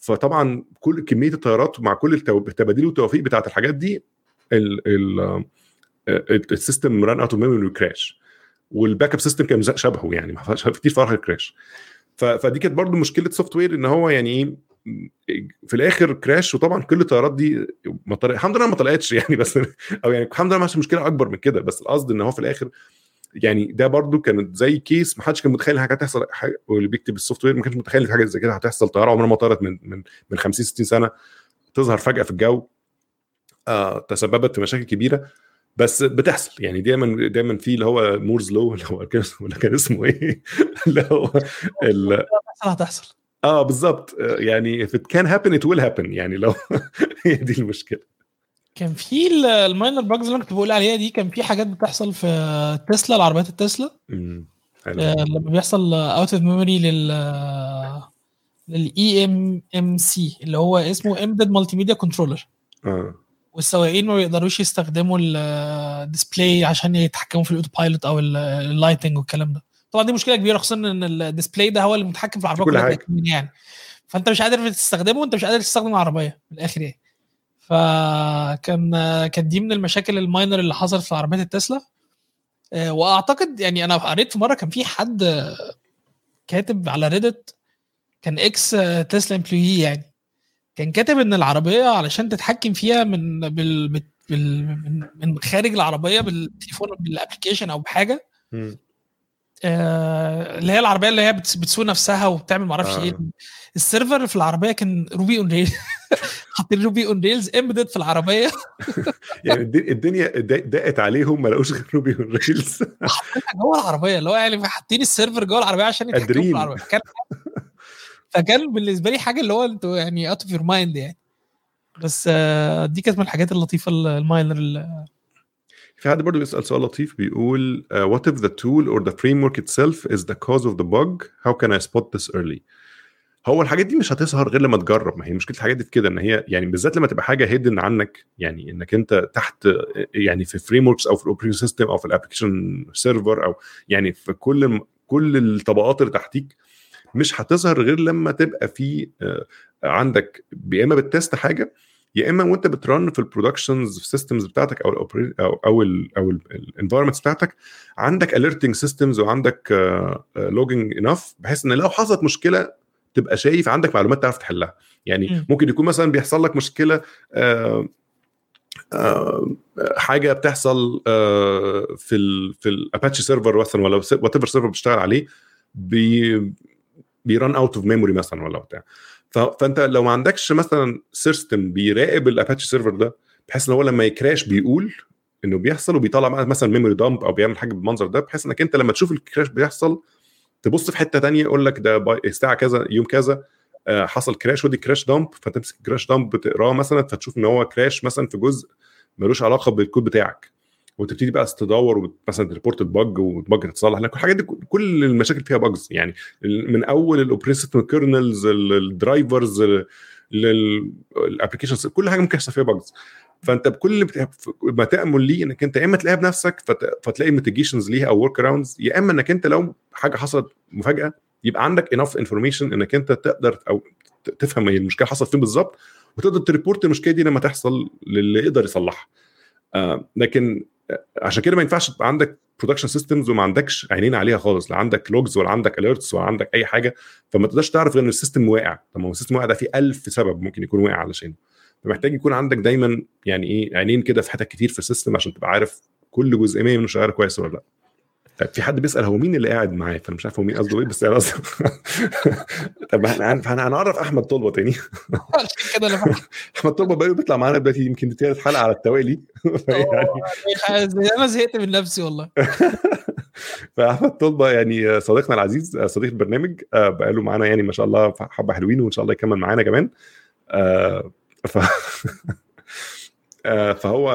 فطبعا كل كميه الطيارات مع كل التباديل والتوافيق بتاعه الحاجات دي السيستم ران اوت اوف ميموري وكراش والباك اب سيستم كان شبهه يعني ما فيش كتير فرق الكراش فدي كانت برضو مشكله سوفت وير ان هو يعني في الاخر كراش وطبعا كل الطيارات دي الحمد لله ما طلعتش يعني بس او يعني الحمد لله ما عشان مشكله اكبر من كده بس القصد ان هو في الاخر يعني ده برضو كانت زي كيس محدش كان متخيل حاجه هتحصل واللي بيكتب السوفت وير ما كانش متخيل حاجه زي كده هتحصل طياره عمرها ما طارت من 50 60 سنه تظهر فجاه في الجو تسببت في مشاكل كبيره بس بتحصل يعني دايما في اللي هو مورز لو اللي هو كان اسمه ايه اللي هو هتحصل بالظبط يعني if it can happen it will happen يعني لو دي المشكله كان في الماينر باجز اللي انا كنت بقول عليها دي كان في حاجات بتحصل في تسلا العربيات التسلا لما بيحصل اوت اوف ميموري للاي ام ام سي اللي هو اسمه امبيد مالتي ميديا كنترولر والسواقين ما بيقدروش يستخدموا الديسبلاي عشان يتحكموا في الاوتو بايلوت او اللايتنج والكلام ده طبعا دي مشكله كبيره خصوصا ان الديسبلاي ده هو اللي متحكم في العربيه كلها يعني فانت مش قادر تستخدمه وانت مش قادر تستخدم العربيه من الاخر يعني فكان دي من المشاكل الماينر اللي حصلت في عربيات التسلا واعتقد يعني انا قريت في مره كان في حد كاتب على ريدت، كان اكس تسلا امبلوي، يعني كان كاتب ان العربيه علشان تتحكم فيها من خارج العربيه بالتليفون بالابلكيشن او بحاجه، اللي هي العربيه اللي هي بتسوق نفسها وبتعمل معرفش ايه. السيرفر في العربيه كان روبي اون ريلز، حاطين روبي اون ريلز امبيدد في العربيه. يعني الدنيا دقت عليهم، ما لقوش غير روبي اون ريلز جوه العربيه، اللي هو يعني حاطين السيرفر جوه العربيه عشان يتحكموا في العربيه. فكان بالنسبه لي حاجه اللي هو انتوا يعني اوت اوف يور مايند يعني. بس دي كانت من الحاجات اللطيفه الماينر. في حد برضو بيسأل سؤال لطيف بيقول what if the tool or the framework itself is the cause of the bug, how can I spot this early. هو الحاجات دي مش هتظهر غير لما تجرب. ما هي مشكلة الحاجات دي في كده، ان هي يعني بالذات لما تبقى حاجة hidden عنك، يعني انك انت تحت يعني في frameworks او في operating system او في application server او يعني في كل الطبقات اللي تحتيك، مش هتظهر غير لما تبقى في عندك بإما بالتست حاجة، يا اما وانت بترن في البرودكشنز في سيستمز بتاعتك او الاوبريت او الانفايرمنتس بتاعتك، عندك اليرتنج سيستمز وعندك لوجينج انف، بحيث ان لو حصلت مشكله تبقى شايف عندك معلومات تعرف تحلها. يعني ممكن يكون مثلا بيحصل لك مشكله، حاجه بتحصل في الاباتشي سيرفر مثلا، ولا وات ايفر سيرفر بتشتغل عليه بيرن اوت اوف ميموري مثلا ولا بتاع. فانت لو ما عندكش مثلا سيستم بيراقب الاباتشي سيرفر ده، بحيث ان هو لما يكراش بيقول انه بيحصل وبيطلع مثلا ميموري دامب او بيعمل حاجه بالمنظر ده، بحيث انك انت لما تشوف الكراش بيحصل تبص في حته تانية يقول لك ده الساعه كذا يوم كذا حصل كراش، ودي كراش دامب، فتمسك الكراش دامب تقراه مثلا، فتشوف ان هو كراش مثلا في جزء ملوش علاقه بالكود بتاعك، وتبتدي بقى تدور مثلا ريبورت البج والبج تتصلح لك. الحاجات دي كل المشاكل فيها بجز، يعني من اول الاوبريشن كيرنلز الدرايفرز للابلكيشنز، كل حاجه ممكن يحصل فيها بجز. فانت بكل ما تامل ليه انك انت يا اما تلاقيها بنفسك فتلاقي ميتيجيشنز ليها او ورك اراوندز، يا اما انك انت لو حاجه حصلت مفاجاه يبقى عندك انف انفورميشن انك انت تقدر او تفهم المشكله حصلت فين بالظبط، وتقدر تريبورت المشكله دي لما تحصل للي يقدر يصلحها. لكن عشان كده ما ينفعش تبقى عندك برودكشن سيستمز وما عندكش عينين عليها خالص، لا عندك لوجز ولا عندك اليرتس ولا عندك اي حاجه، فما تقدرش تعرف غير ان السيستم واقع. طب ما هو السيستم واقع ده فيه 1000 سبب ممكن يكون واقع علشانه، فمحتاج يكون عندك دايما يعني ايه عينين كده في حتت كتير في السيستم عشان تبقى عارف كل جزء منه شغال كويس ولا لا. طب في حد بيسال هو مين اللي قاعد معايا، فانا مش عارف هو مين قصده ايه، بس انا طب احنا هنعرف احمد طلبه تاني كده. انا احمد طلبه بقى بيطلع معانا دلوقتي يمكن دي ثالث حلقه على التوالي، يعني انا زهقت من نفسي والله. فاحمد طلبه يعني صديقنا العزيز، صديق البرنامج، بقى له معانا يعني ما شاء الله حبه حلوين، وان شاء الله يكمل معانا كمان. فهو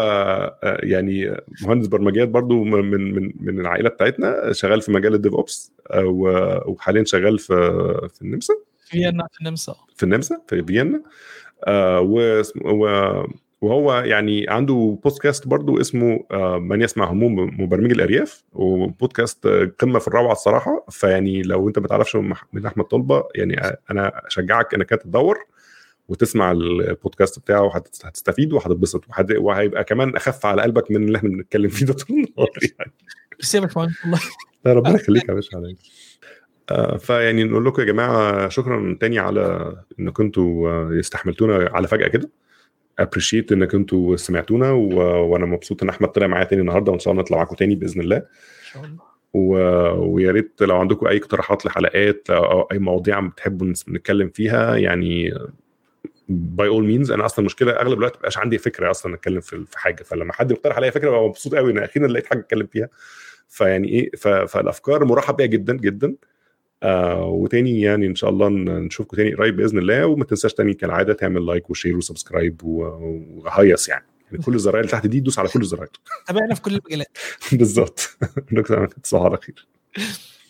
يعني مهندس برمجيات برضو من العائلة بتاعتنا، شغال في مجال الديف اوبس، وحاليا شغال في النمسا، في النمسا في فيينا. وهو يعني عنده بودكاست برضو اسمه من يسمع هموم مبرمج الأرياف، وبودكاست قمة في الروعة الصراحة. فيعني لو انت ما تعرفش من أحمد طلبة، يعني انا اشجعك انك تدور وتسمع البودكاست بتاعه، وهتستفيد وهتتبسط، وهيبقى كمان اخف على قلبك من اللي احنا بنتكلم فيه ده طول النهار. يعني بس يا باشمهندس والله ربنا يخليك يا باشا عليك. فيعني نقول لكم يا جماعه شكرا تاني على انكم انتوا استحملتونا على فجأة كده، ابريشيت انكم انتوا سمعتونا، وانا مبسوط ان احمد طلع معايا تاني النهارده، وان شاء الله نطلع معاكم تاني باذن الله ان شاء الله. ويا ريت لو عندكم اي اقتراحات لحلقات او اي مواضيع بتحبوا نتكلم فيها، يعني by all means. انا اصلا مشكله اغلب الوقت مبقاش عندي فكره اصلا اتكلم في حاجه، فلما حد يقترح عليا فكره ببقى مبسوط قوي ان اخيرا لقيت حاجه اتكلم فيها. فيعني ايه فالافكار مرحب بيها جدا جدا. وتاني يعني ان شاء الله نشوفكم تاني قريب باذن الله. وما تنساش تاني كالعاده تعمل لايك وشير وسبسكرايب وهيص، يعني كل الزراير اللي تحت دي دوس على كل الزراير، تابعنا في كل المجالات بالظبط. نكتب على خير.